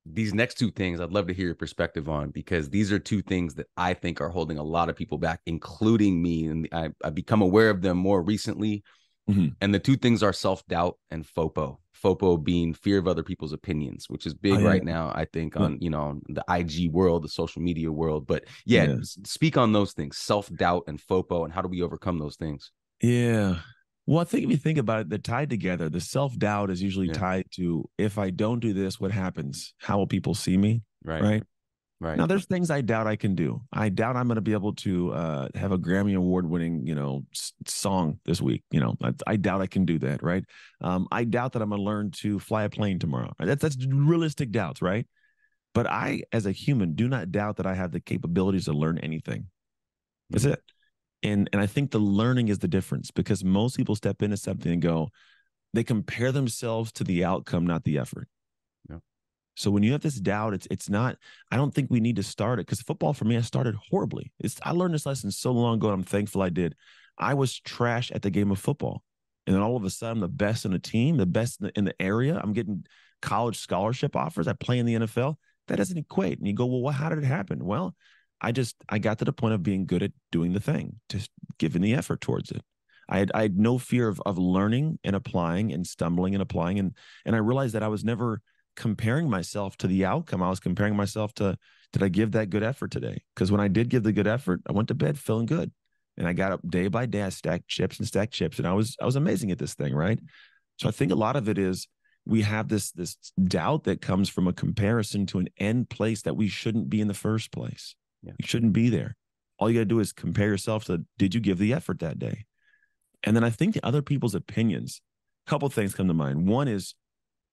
these next two things I'd love to hear your perspective on, because these are two things that I think are holding a lot of people back, including me. And I, I've become aware of them more recently. Mm-hmm. And the two things are self-doubt and FOPO. FOPO being fear of other people's opinions, which is big oh, yeah. right now, I think, yeah. on, you know, the I G world, the social media world. But yeah, yeah. speak on those things, self-doubt and FOPO, and how do we overcome those things? Yeah. Well, I think if you think about it, they're tied together. The self-doubt is usually yeah. tied to, if I don't do this, what happens? How will people see me? Right. Right. Right. Now, there's things I doubt I can do. I doubt I'm going to be able to uh, have a Grammy award-winning, you know, s- song this week. You know, I, I doubt I can do that, right? Um, I doubt that I'm going to learn to fly a plane tomorrow. That's that's realistic doubts, right? But I, as a human, do not doubt that I have the capabilities to learn anything. That's mm-hmm. it. And and I think the learning is the difference, because most people step into something and go, they compare themselves to the outcome, not the effort. So when you have this doubt, it's it's not, I don't think we need to start it, because football for me, I started horribly. It's I learned this lesson so long ago, and I'm thankful I did. I was trash at the game of football. And then all of a sudden, the best in the team, the best in the, in the area. I'm getting college scholarship offers. I play in the N F L. That doesn't equate. And you go, well, well how did it happen? Well, I just, I got to the point of being good at doing the thing, just giving the effort towards it. I had, I had no fear of of learning and applying and stumbling and applying. And, and I realized that I was never comparing myself to the outcome. I was comparing myself to, did I give that good effort today? Because when I did give the good effort, I went to bed feeling good. And I got up day by day, I stacked chips and stacked chips. And I was, I was amazing at this thing, right? So I think a lot of it is we have this, this doubt that comes from a comparison to an end place that we shouldn't be in the first place. Yeah. You shouldn't be there. All you got to do is compare yourself to, did you give the effort that day? And then I think the other people's opinions, a couple of things come to mind. One is,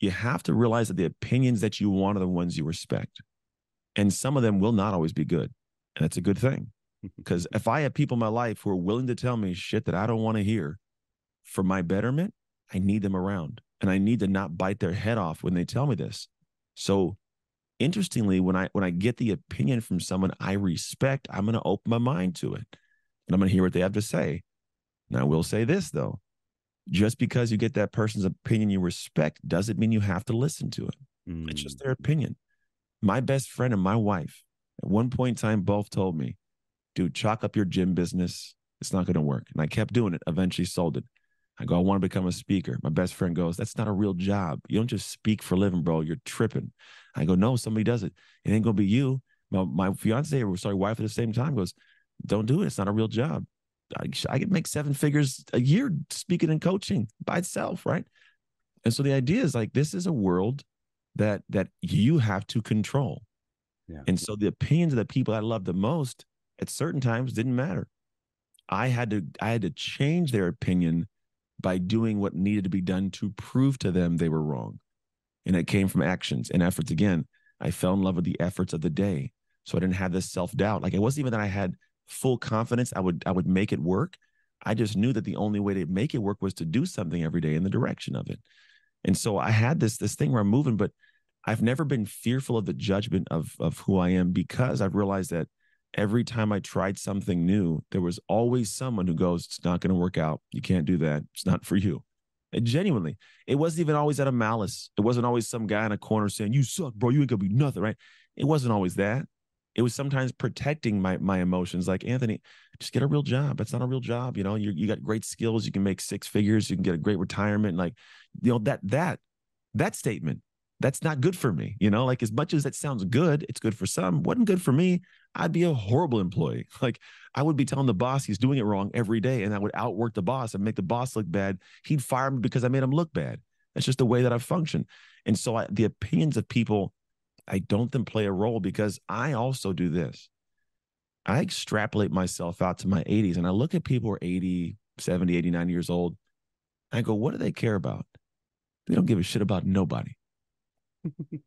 you have to realize that the opinions that you want are the ones you respect. And some of them will not always be good. And that's a good thing. Because if I have people in my life who are willing to tell me shit that I don't want to hear for my betterment, I need them around. And I need to not bite their head off when they tell me this. So interestingly, when I when I get the opinion from someone I respect, I'm going to open my mind to it. And I'm going to hear what they have to say. And I will say this, though. Just because you get that person's opinion you respect doesn't mean you have to listen to it. Mm. It's just their opinion. My best friend and my wife, at one point in time, both told me, dude, chalk up your gym business. It's not going to work. And I kept doing it. Eventually sold it. I go, I want to become a speaker. My best friend goes, that's not a real job. You don't just speak for a living, bro. You're tripping. I go, no, somebody does it. It ain't going to be you. My, my fiance, or sorry, wife at the same time goes, don't do it. It's not a real job. I, I could make seven figures a year speaking and coaching by itself, right? And so the idea is like, this is a world that that you have to control. Yeah. And so the opinions of the people I loved the most at certain times didn't matter. I had to I had to change their opinion by doing what needed to be done to prove to them they were wrong. And it came from actions and efforts. Again, I fell in love with the efforts of the day. So I didn't have this self-doubt. Like, it wasn't even that I had full confidence I would I would make it work. I just knew that the only way to make it work was to do something every day in the direction of it. And so I had this this thing where I'm moving, but I've never been fearful of the judgment of of who I am, because I've realized that every time I tried something new, there was always someone who goes, it's not going to work out. You can't do that. It's not for you. And genuinely, it wasn't even always out of malice. It wasn't always some guy in a corner saying, you suck, bro. You ain't going to be nothing, right? It wasn't always that. It was sometimes protecting my my emotions. Like, Anthony, just get a real job. It's not a real job. You know, you you got great skills. You can make six figures. You can get a great retirement. Like, you know, that, that, that statement, that's not good for me. You know, like, as much as that sounds good, it's good for some, wasn't good for me. I'd be a horrible employee. Like, I would be telling the boss he's doing it wrong every day, and I would outwork the boss and make the boss look bad. He'd fire me because I made him look bad. That's just the way that I function. And so I, the opinions of people, I don't then play a role, because I also do this. I extrapolate myself out to my eighties, and I look at people who are eighty, seventy, eighty, ninety years old. I go, what do they care about? They don't give a shit about nobody.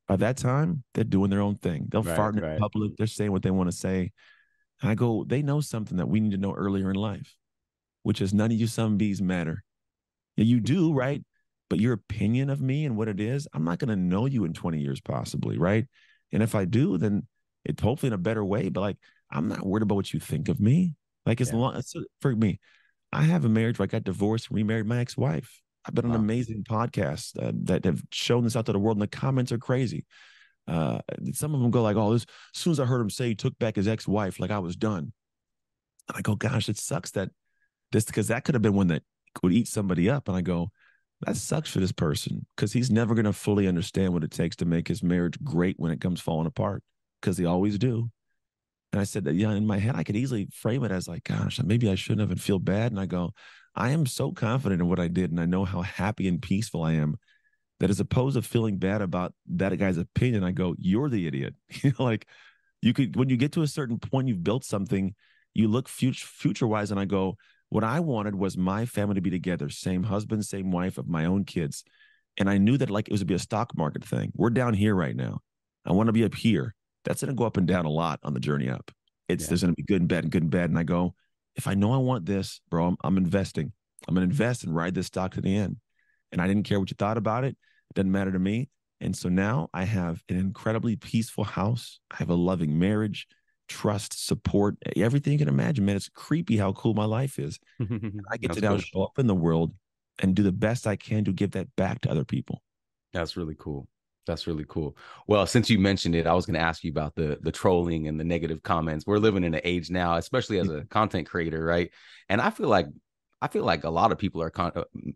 By that time, they're doing their own thing. They'll right, fart in right. public. They're saying what they want to say. And I go, they know something that we need to know earlier in life, which is none of you some bees matter. You do, right? But your opinion of me and what it is, I'm not going to know you in twenty years possibly, right? And if I do, then it's hopefully in a better way. But like, I'm not worried about what you think of me. Like, as yeah. long as, for me, I have a marriage where I got divorced, remarried my ex-wife. I've been on wow. amazing podcasts uh, that have shown this out to the world, and the comments are crazy. Uh, some of them go like, oh, this, as soon as I heard him say he took back his ex-wife, like, I was done. And I go, gosh, it sucks that this, because that could have been one that would eat somebody up. And I go, that sucks for this person, because he's never going to fully understand what it takes to make his marriage great when it comes falling apart, because they always do. And I said that, yeah, in my head, I could easily frame it as like, gosh, maybe I shouldn't have, and feel bad. And I go, I am so confident in what I did, and I know how happy and peaceful I am, that as opposed to feeling bad about that guy's opinion, I go, you're the idiot. You know, like, you could, when you get to a certain point, you've built something, you look future, future-wise, and I go, what I wanted was my family to be together, same husband, same wife, of my own kids. And I knew that, like, it was going to be a stock market thing. We're down here right now. I want to be up here. That's going to go up and down a lot on the journey up. It's yeah. There's going to be good and bad and good and bad. And I go, if I know I want this, bro, I'm, I'm investing. I'm going to invest and ride this stock to the end. And I didn't care what you thought about it. It doesn't matter to me. And so now I have an incredibly peaceful house. I have a loving marriage, trust, support, everything you can imagine. Man, it's creepy how cool my life is. And I get to now cool. show up in the world and do the best I can to give that back to other people. That's really cool. That's really cool. Well, since you mentioned it, I was going to ask you about the the trolling and the negative comments. We're living in an age now, especially as a content creator, right? And I feel like I feel like a lot of people are con-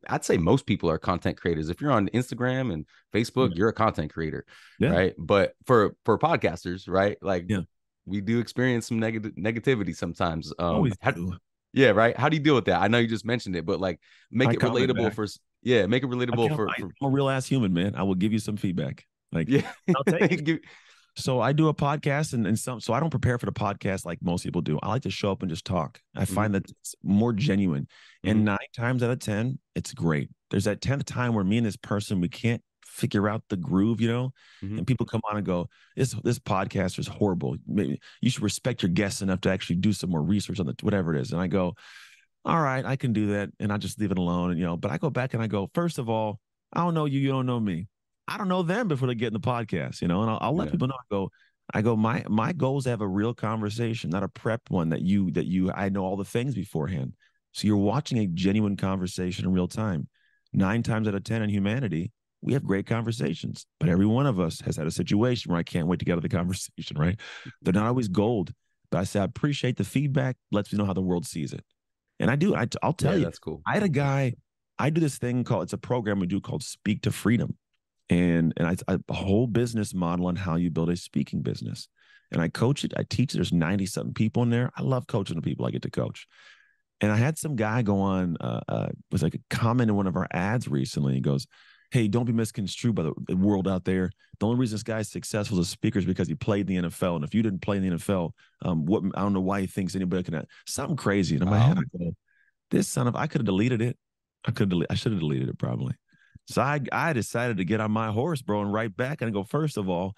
I'd say most people are content creators. If you're on Instagram and Facebook, yeah. you're a content creator, yeah. right? But for for podcasters, right? Like yeah. we do experience some neg- negativity sometimes. Um, Always how, do. Yeah, right. How do you deal with that? I know you just mentioned it, but like make I it relatable back. for. Yeah, make it relatable. I for, I, for I'm a real ass human, man. I will give you some feedback. Like, yeah. I'll take it. So I do a podcast, and, and some, so I don't prepare for the podcast like most people do. I like to show up and just talk. I mm-hmm. find that it's more genuine. Mm-hmm. And nine times out of ten, it's great. There's that tenth time where me and this person, we can't figure out the groove, you know, mm-hmm. and people come on and go, this this podcast is horrible. Maybe you should respect your guests enough to actually do some more research on the whatever it is. And I go, all right, I can do that. And I just leave it alone. And, you know, but I go back and I go, first of all, I don't know you. You don't know me. I don't know them before they get in the podcast, you know, and I'll, I'll let yeah. people know. I go, I go, my, my goal is to have a real conversation, not a prep one that you, that you, I know all the things beforehand. So you're watching a genuine conversation in real time. Nine times out of ten in humanity, we have great conversations, but every one of us has had a situation where I can't wait to get out of the conversation, right? They're not always gold, but I say, I appreciate the feedback. Lets me know how the world sees it. And I do, I, I'll tell yeah, you, that's cool. I had a guy, I do this thing called, it's a program we do called Speak to Freedom. And, and I, I, a whole business model on how you build a speaking business. And I coach it, I teach it. There's ninety something people in there. I love coaching the people I get to coach. And I had some guy go on, uh, uh, was like a comment in one of our ads recently. He goes, hey, don't be misconstrued by the world out there. The only reason this guy's successful as a speaker is because he played in the N F L. And if you didn't play in the N F L, um, what I don't know why he thinks anybody can. Something crazy. And in my head, I go, this son of, I could have deleted it. I could delete. I should have deleted it probably. So I, I decided to get on my horse, bro, and write back and I go, first of all,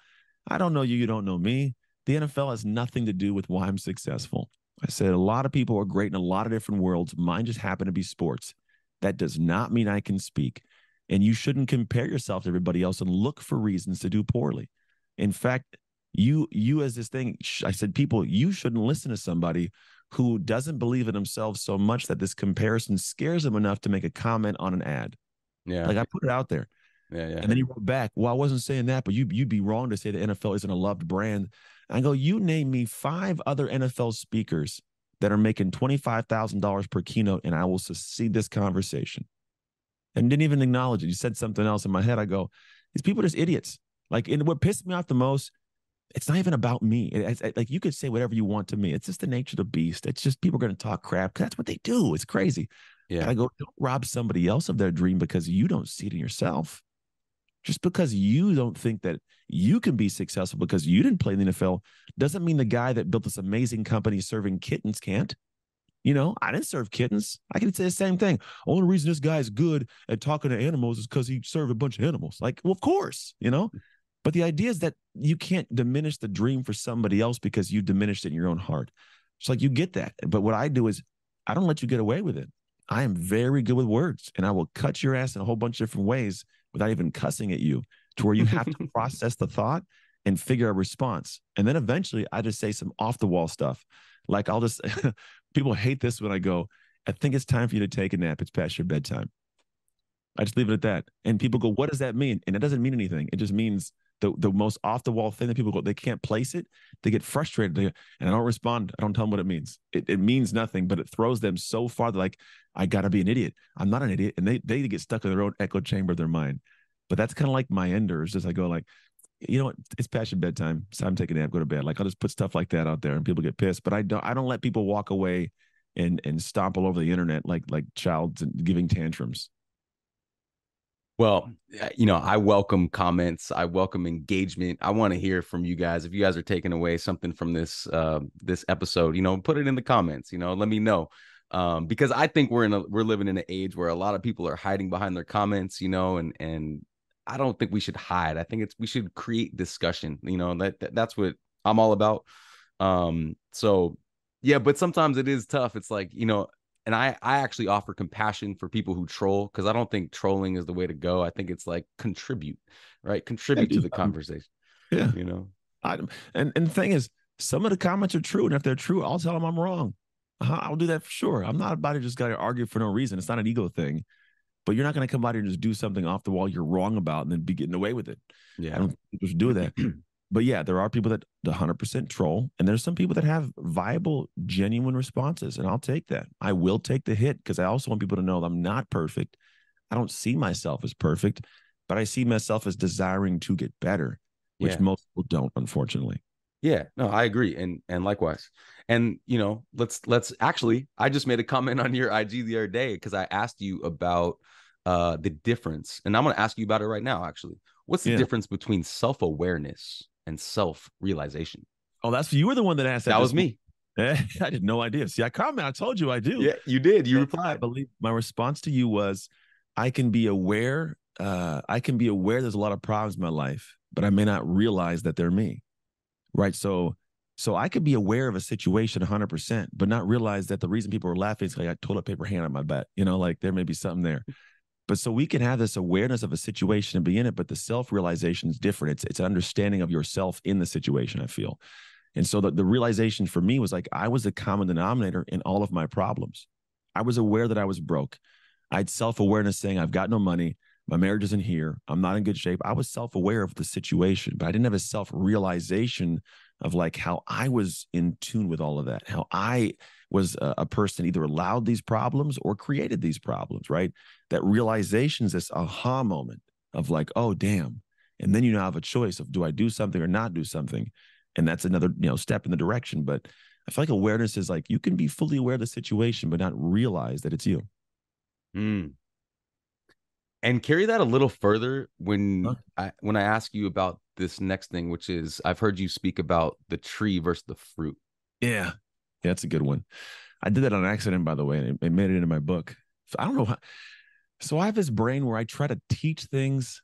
I don't know you. You don't know me. The N F L has nothing to do with why I'm successful. I said a lot of people are great in a lot of different worlds. Mine just happened to be sports. That does not mean I can speak. And you shouldn't compare yourself to everybody else and look for reasons to do poorly. In fact, you you as this thing, I said, people, you shouldn't listen to somebody who doesn't believe in themselves so much that this comparison scares them enough to make a comment on an ad. Yeah. Like I put it out there. Yeah, yeah. And then he wrote back, well, I wasn't saying that, but you, you'd be wrong to say the N F L isn't a loved brand. I go, you name me five other N F L speakers that are making twenty-five thousand dollars per keynote, and I will secede this conversation. And didn't even acknowledge it. You said something else in my head. I go, these people are just idiots. Like, and what pissed me off the most, it's not even about me. It's, it's, like, you could say whatever you want to me. It's just the nature of the beast. It's just people are going to talk crap. That's what they do. It's crazy. Yeah. And I go, don't rob somebody else of their dream because you don't see it in yourself. Just because you don't think that you can be successful because you didn't play in the N F L doesn't mean the guy that built this amazing company serving kittens can't. You know, I didn't serve kittens. I could say the same thing. Only reason this guy is good at talking to animals is because he served a bunch of animals. Like, well, of course, you know. But the idea is that you can't diminish the dream for somebody else because you diminished it in your own heart. It's like you get that. But what I do is I don't let you get away with it. I am very good with words, and I will cut your ass in a whole bunch of different ways without even cussing at you to where you have to process the thought and figure a response. And then eventually I just say some off-the-wall stuff. Like I'll just – people hate this when I go, I think it's time for you to take a nap. It's past your bedtime. I just leave it at that. And people go, what does that mean? And it doesn't mean anything. It just means the, the most off-the-wall thing that people go, they can't place it. They get frustrated. They, and I don't respond. I don't tell them what it means. It, it means nothing, but it throws them so far. They're like, I got to be an idiot. I'm not an idiot. And they, they get stuck in their own echo chamber of their mind. But that's kind of like my enders. As I go like, you know what? It's past your bedtime. It's time to take a nap, go to bed. Like I'll just put stuff like that out there and people get pissed. But I don't, I don't let people walk away and, and stomp all over the internet like, like childs and giving tantrums. Well, you know, I welcome comments. I welcome engagement. I want to hear from you guys. If you guys are taking away something from this, uh, this episode, you know, put it in the comments, you know, let me know. Um, because I think we're in a, we're living in an age where a lot of people are hiding behind their comments, you know, and, and I don't think we should hide. I think it's, we should create discussion, you know, that, that that's what I'm all about. Um, so yeah, but sometimes it is tough. It's like, you know, and I, I actually offer compassion for people who troll because I don't think trolling is the way to go. I think it's like contribute, right? Contribute yeah, to the conversation. Yeah. You know, I, and, and the thing is, some of the comments are true. And if they're true, I'll tell them I'm wrong. Uh-huh, I'll do that for sure. I'm not about to just got to argue for no reason. It's not an ego thing, but you're not going to come out here and just do something off the wall you're wrong about and then be getting away with it. Yeah. I don't think people should do that. But yeah, there are people that one hundred percent troll, and there's some people that have viable, genuine responses, and I'll take that. I will take the hit because I also want people to know that I'm not perfect. I don't see myself as perfect, but I see myself as desiring to get better, which yeah. most people don't, unfortunately. Yeah, no, I agree, and and likewise. And you know, let's let's actually, I just made a comment on your I G the other day because I asked you about uh, the difference, and I'm going to ask you about it right now. Actually, what's the yeah. difference between self-awareness and self-realization? Oh, that's you were the one that asked that. That was me. I had no idea. See, I comment. I told you I do. Yeah, you did. You replied. I believe my response to you was, I can be aware. Uh, I can be aware there's a lot of problems in my life, but I may not realize that they're me. Right. So, so I could be aware of a situation one hundred percent, but not realize that the reason people are laughing is because I got toilet paper hand on my butt. You know, like there may be something there. But so we can have this awareness of a situation and be in it, but the self-realization is different. It's it's an understanding of yourself in the situation, I feel. And so the, the realization for me was like, I was the common denominator in all of my problems. I was aware that I was broke. I had self-awareness saying, I've got no money. My marriage isn't here. I'm not in good shape. I was self-aware of the situation, but I didn't have a self-realization of like how I was in tune with all of that, how I was a, a person either allowed these problems or created these problems, right? That realization is this aha moment of like, oh, damn. And then you now have a choice of do I do something or not do something? And that's another, you know, step in the direction. But I feel like awareness is like, you can be fully aware of the situation, but not realize that it's you. Mm. And carry that a little further when huh? I, when I ask you about this next thing, which is I've heard you speak about the tree versus the fruit. Yeah. Yeah. That's a good one. I did that on accident, by the way, and it made it into my book. So I don't know how. So I have this brain where I try to teach things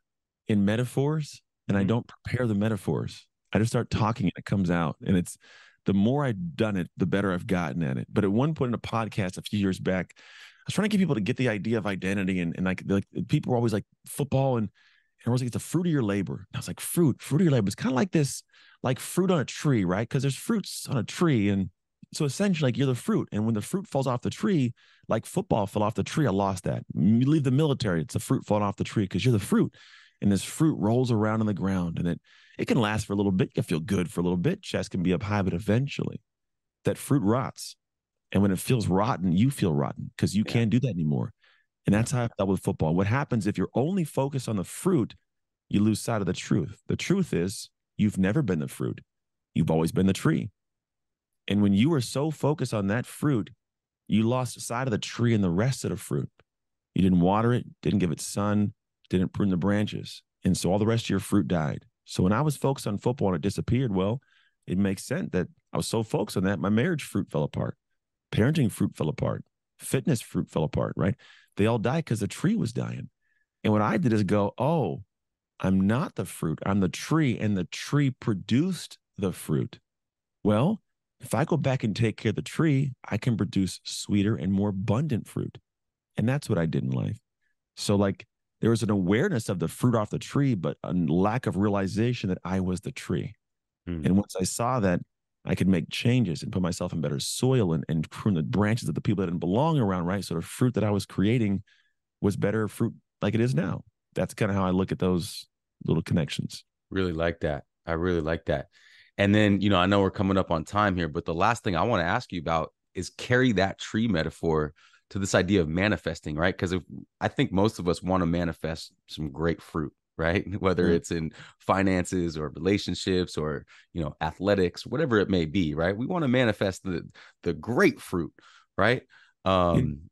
in metaphors and I don't prepare the metaphors. I just start talking and it comes out, and it's, the more I've done it, the better I've gotten at it. But at one point in a podcast a few years back, I was trying to get people to get the idea of identity. And, and like, like people were always like football, and, and I was like, it's the fruit of your labor. And I was like, fruit, fruit of your labor. It's kind of like this, like fruit on a tree, right? Because there's fruits on a tree. And so essentially, like, you're the fruit. And when the fruit falls off the tree, like football fell off the tree, I lost that. You leave the military, it's a fruit falling off the tree because you're the fruit. And this fruit rolls around on the ground, and it, it can last for a little bit. You can feel good for a little bit. Chest can be up high, but eventually that fruit rots. And when it feels rotten, you feel rotten because you yeah. can't do that anymore. And that's how I dealt with football. What happens if you're only focused on the fruit, you lose sight of the truth. The truth is you've never been the fruit. You've always been the tree. And when you were so focused on that fruit, you lost sight of the tree and the rest of the fruit. You didn't water it, didn't give it sun, didn't prune the branches. And so all the rest of your fruit died. So when I was focused on football and it disappeared, well, it makes sense that I was so focused on that, my marriage fruit fell apart. Parenting fruit fell apart. Fitness fruit fell apart, right? They all died because the tree was dying. And what I did is go, oh, I'm not the fruit. I'm the tree, and the tree produced the fruit. Well, if I go back and take care of the tree, I can produce sweeter and more abundant fruit. And that's what I did in life. So like, there was an awareness of the fruit off the tree, but a lack of realization that I was the tree. Mm. And once I saw that, I could make changes and put myself in better soil and, and prune the branches of the people that didn't belong around, right? So the fruit that I was creating was better fruit like it is now. That's kind of how I look at those little connections. Really like that. I really like that. And then, you know, I know we're coming up on time here, but the last thing I want to ask you about is carry that tree metaphor to this idea of manifesting, right? Because if I think most of us want to manifest some great fruit, right? Whether mm-hmm. it's in finances or relationships or, you know, athletics, whatever it may be, right? We want to manifest the the great fruit, right? Um,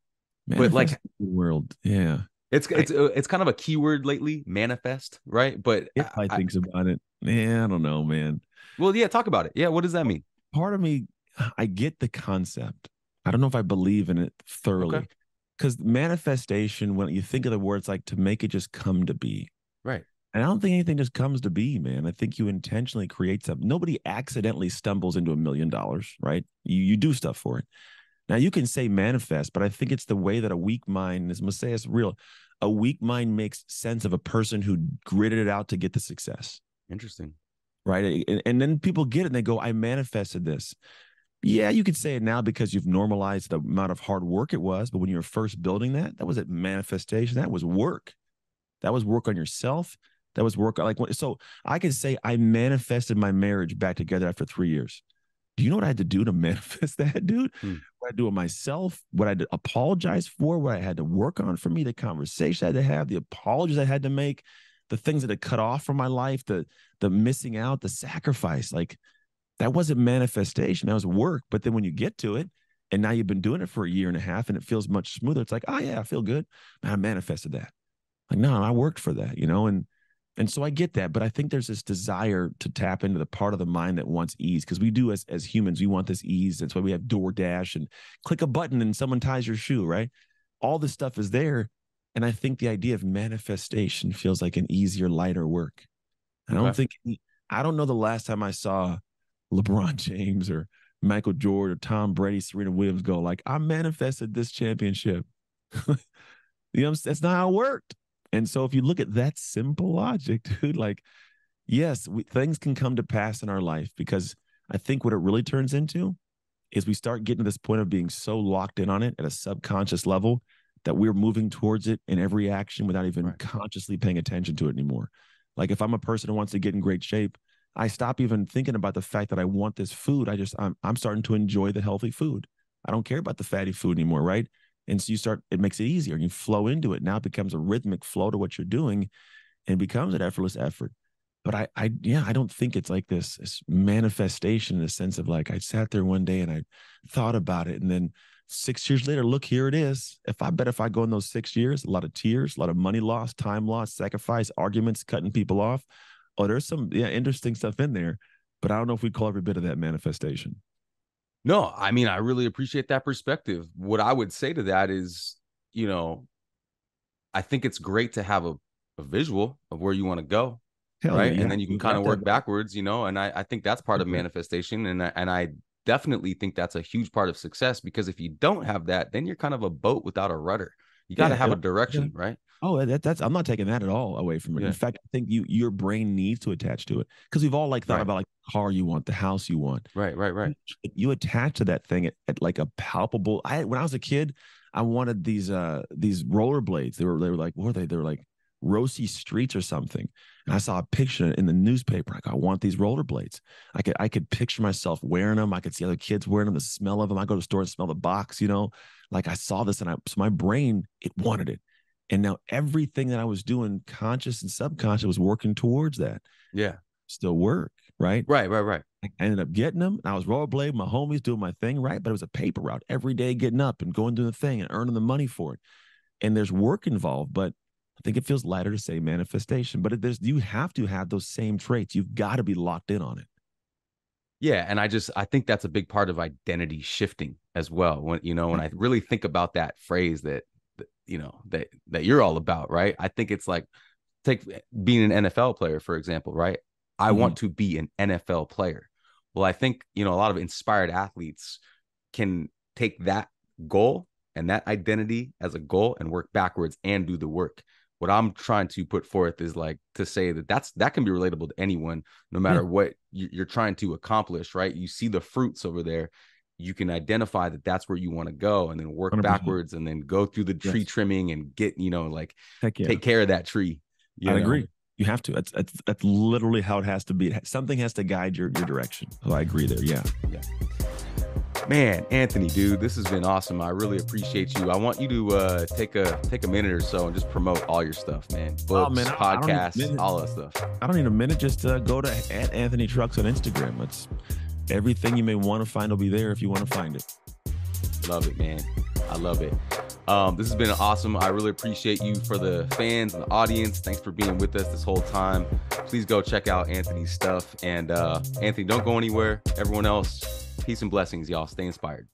but like the world, yeah, it's it's it's kind of a keyword lately, manifest, right? But if I, I think about it, yeah, I don't know, man. Well, yeah, talk about it. Yeah, what does that mean? Part of me, I get the concept. I don't know if I believe in it thoroughly, because okay. manifestation, when you think of the words, like to make it just come to be. Right. And I don't think anything just comes to be, man. I think you intentionally create something. Nobody accidentally stumbles into a million dollars, right? You, you do stuff for it. Now you can say manifest, but I think it's the way that a weak mind is, I'm going to say it's real. A weak mind makes sense of a person who gritted it out to get the success. Interesting. Right. And, and then people get it and they go, I manifested this. Yeah, you could say it now because you've normalized the amount of hard work it was. But when you were first building that, that wasn't manifestation. That was work. That was work on yourself. That was work. Like, so I could say I manifested my marriage back together after three years. Do you know what I had to do to manifest that, dude? Hmm. What I do with myself, what I had to apologize for, what I had to work on for me, the conversation I had to have, the apologies I had to make, the things that had cut off from my life, the the missing out, the sacrifice, like. That wasn't manifestation. That was work. But then when you get to it, and now you've been doing it for a year and a half, and it feels much smoother. It's like, oh yeah, I feel good. Man, I manifested that. Like, no, I worked for that, you know? And and so I get that. But I think there's this desire to tap into the part of the mind that wants ease. Because we do as, as humans, we want this ease. That's why we have DoorDash and click a button and someone ties your shoe, right? All this stuff is there. And I think the idea of manifestation feels like an easier, lighter work. I don't okay. think, I don't know the last time I saw LeBron James or Michael Jordan or Tom Brady, Serena Williams go like, I manifested this championship. You know, that's not how it worked. And so if you look at that simple logic, dude, like, yes, we, things can come to pass in our life, because I think what it really turns into is we start getting to this point of being so locked in on it at a subconscious level that we're moving towards it in every action without even right. consciously paying attention to it anymore. Like if I'm a person who wants to get in great shape, I stop even thinking about the fact that I want this food. I just, I'm, I'm starting to enjoy the healthy food. I don't care about the fatty food anymore, right? And so you start, it makes it easier. You flow into it. Now it becomes a rhythmic flow to what you're doing and becomes an effortless effort. But I, I, yeah, I don't think it's like this, this manifestation in the sense of like, I sat there one day and I thought about it. And then six years later, look, here it is. If I bet if I go in those six years, a lot of tears, a lot of money lost, time lost, sacrifice, arguments, cutting people off. Oh, there's some yeah interesting stuff in there, but I don't know if we call every bit of that manifestation. No, I mean, I really appreciate that perspective. What I would say to that is, you know, I think it's great to have a, a visual of where you want to go. Hell right. Yeah. And then you can kind of work backwards, you know, and I, I think that's part mm-hmm. of manifestation. And I, and I definitely think that's a huge part of success, because if you don't have that, then you're kind of a boat without a rudder. You got to yeah, have yeah, a direction, yeah. right? Oh, that, that's, I'm not taking that at all away from it. Yeah. In fact, I think you, your brain needs to attach to it, because we've all like thought right. about like the car you want, the house you want. Right, right, right. You, you attach to that thing at, at like a palpable, I, when I was a kid, I wanted these, uh, these rollerblades. They were, they were like, what were they? They were like Rosy Streets or something. And I saw a picture in the newspaper. Like, I want these rollerblades. I could, I could picture myself wearing them. I could see other kids wearing them, the smell of them. I go to the store and smell the box, you know, like I saw this and I, so my brain, it wanted it. And now everything that I was doing, conscious and subconscious, was working towards that. Yeah. Still work. Right. Right. Right. Right. I ended up getting them. I was rollerblading, my homies doing my thing. Right. But it was a paper route every day, getting up and going doing the thing and earning the money for it. And there's work involved, but I think it feels lighter to say manifestation, but there's, you have to have those same traits. You've got to be locked in on it. Yeah. And I just, I think that's a big part of identity shifting as well. When, you know, when I really think about that phrase that, that you know, that, that you're all about, right? I think it's like, take being an N F L player, for example, right? I mm-hmm. want to be an N F L player. Well, I think, you know, a lot of inspired athletes can take that goal and that identity as a goal and work backwards and do the work. What I'm trying to put forth is like to say that that's, that can be relatable to anyone, no matter yeah. what you're trying to accomplish, right? You see the fruits over there. You can identify that that's where you want to go, and then work one hundred percent backwards, and then go through the tree yes. trimming and get, you know, like Heck yeah. take care of that tree. I know? Agree. You have to, that's, that's, that's literally how it has to be. Something has to guide your, your direction. So I agree there. Yeah. Yeah. Man, Anthony, dude, this has been awesome. I really appreciate you. I want you to uh, take a take a minute or so and just promote all your stuff, man. Books, oh, man, podcasts, all that stuff. I don't need a minute. Just uh, go to at Anthony Trucks on Instagram. It's everything you may want to find will be there if you want to find it. Love it, man. I love it. Um, this has been awesome. I really appreciate you. For the fans and the audience, thanks for being with us this whole time. Please go check out Anthony's stuff. And uh, Anthony, don't go anywhere. Everyone else, peace and blessings, y'all. Stay inspired.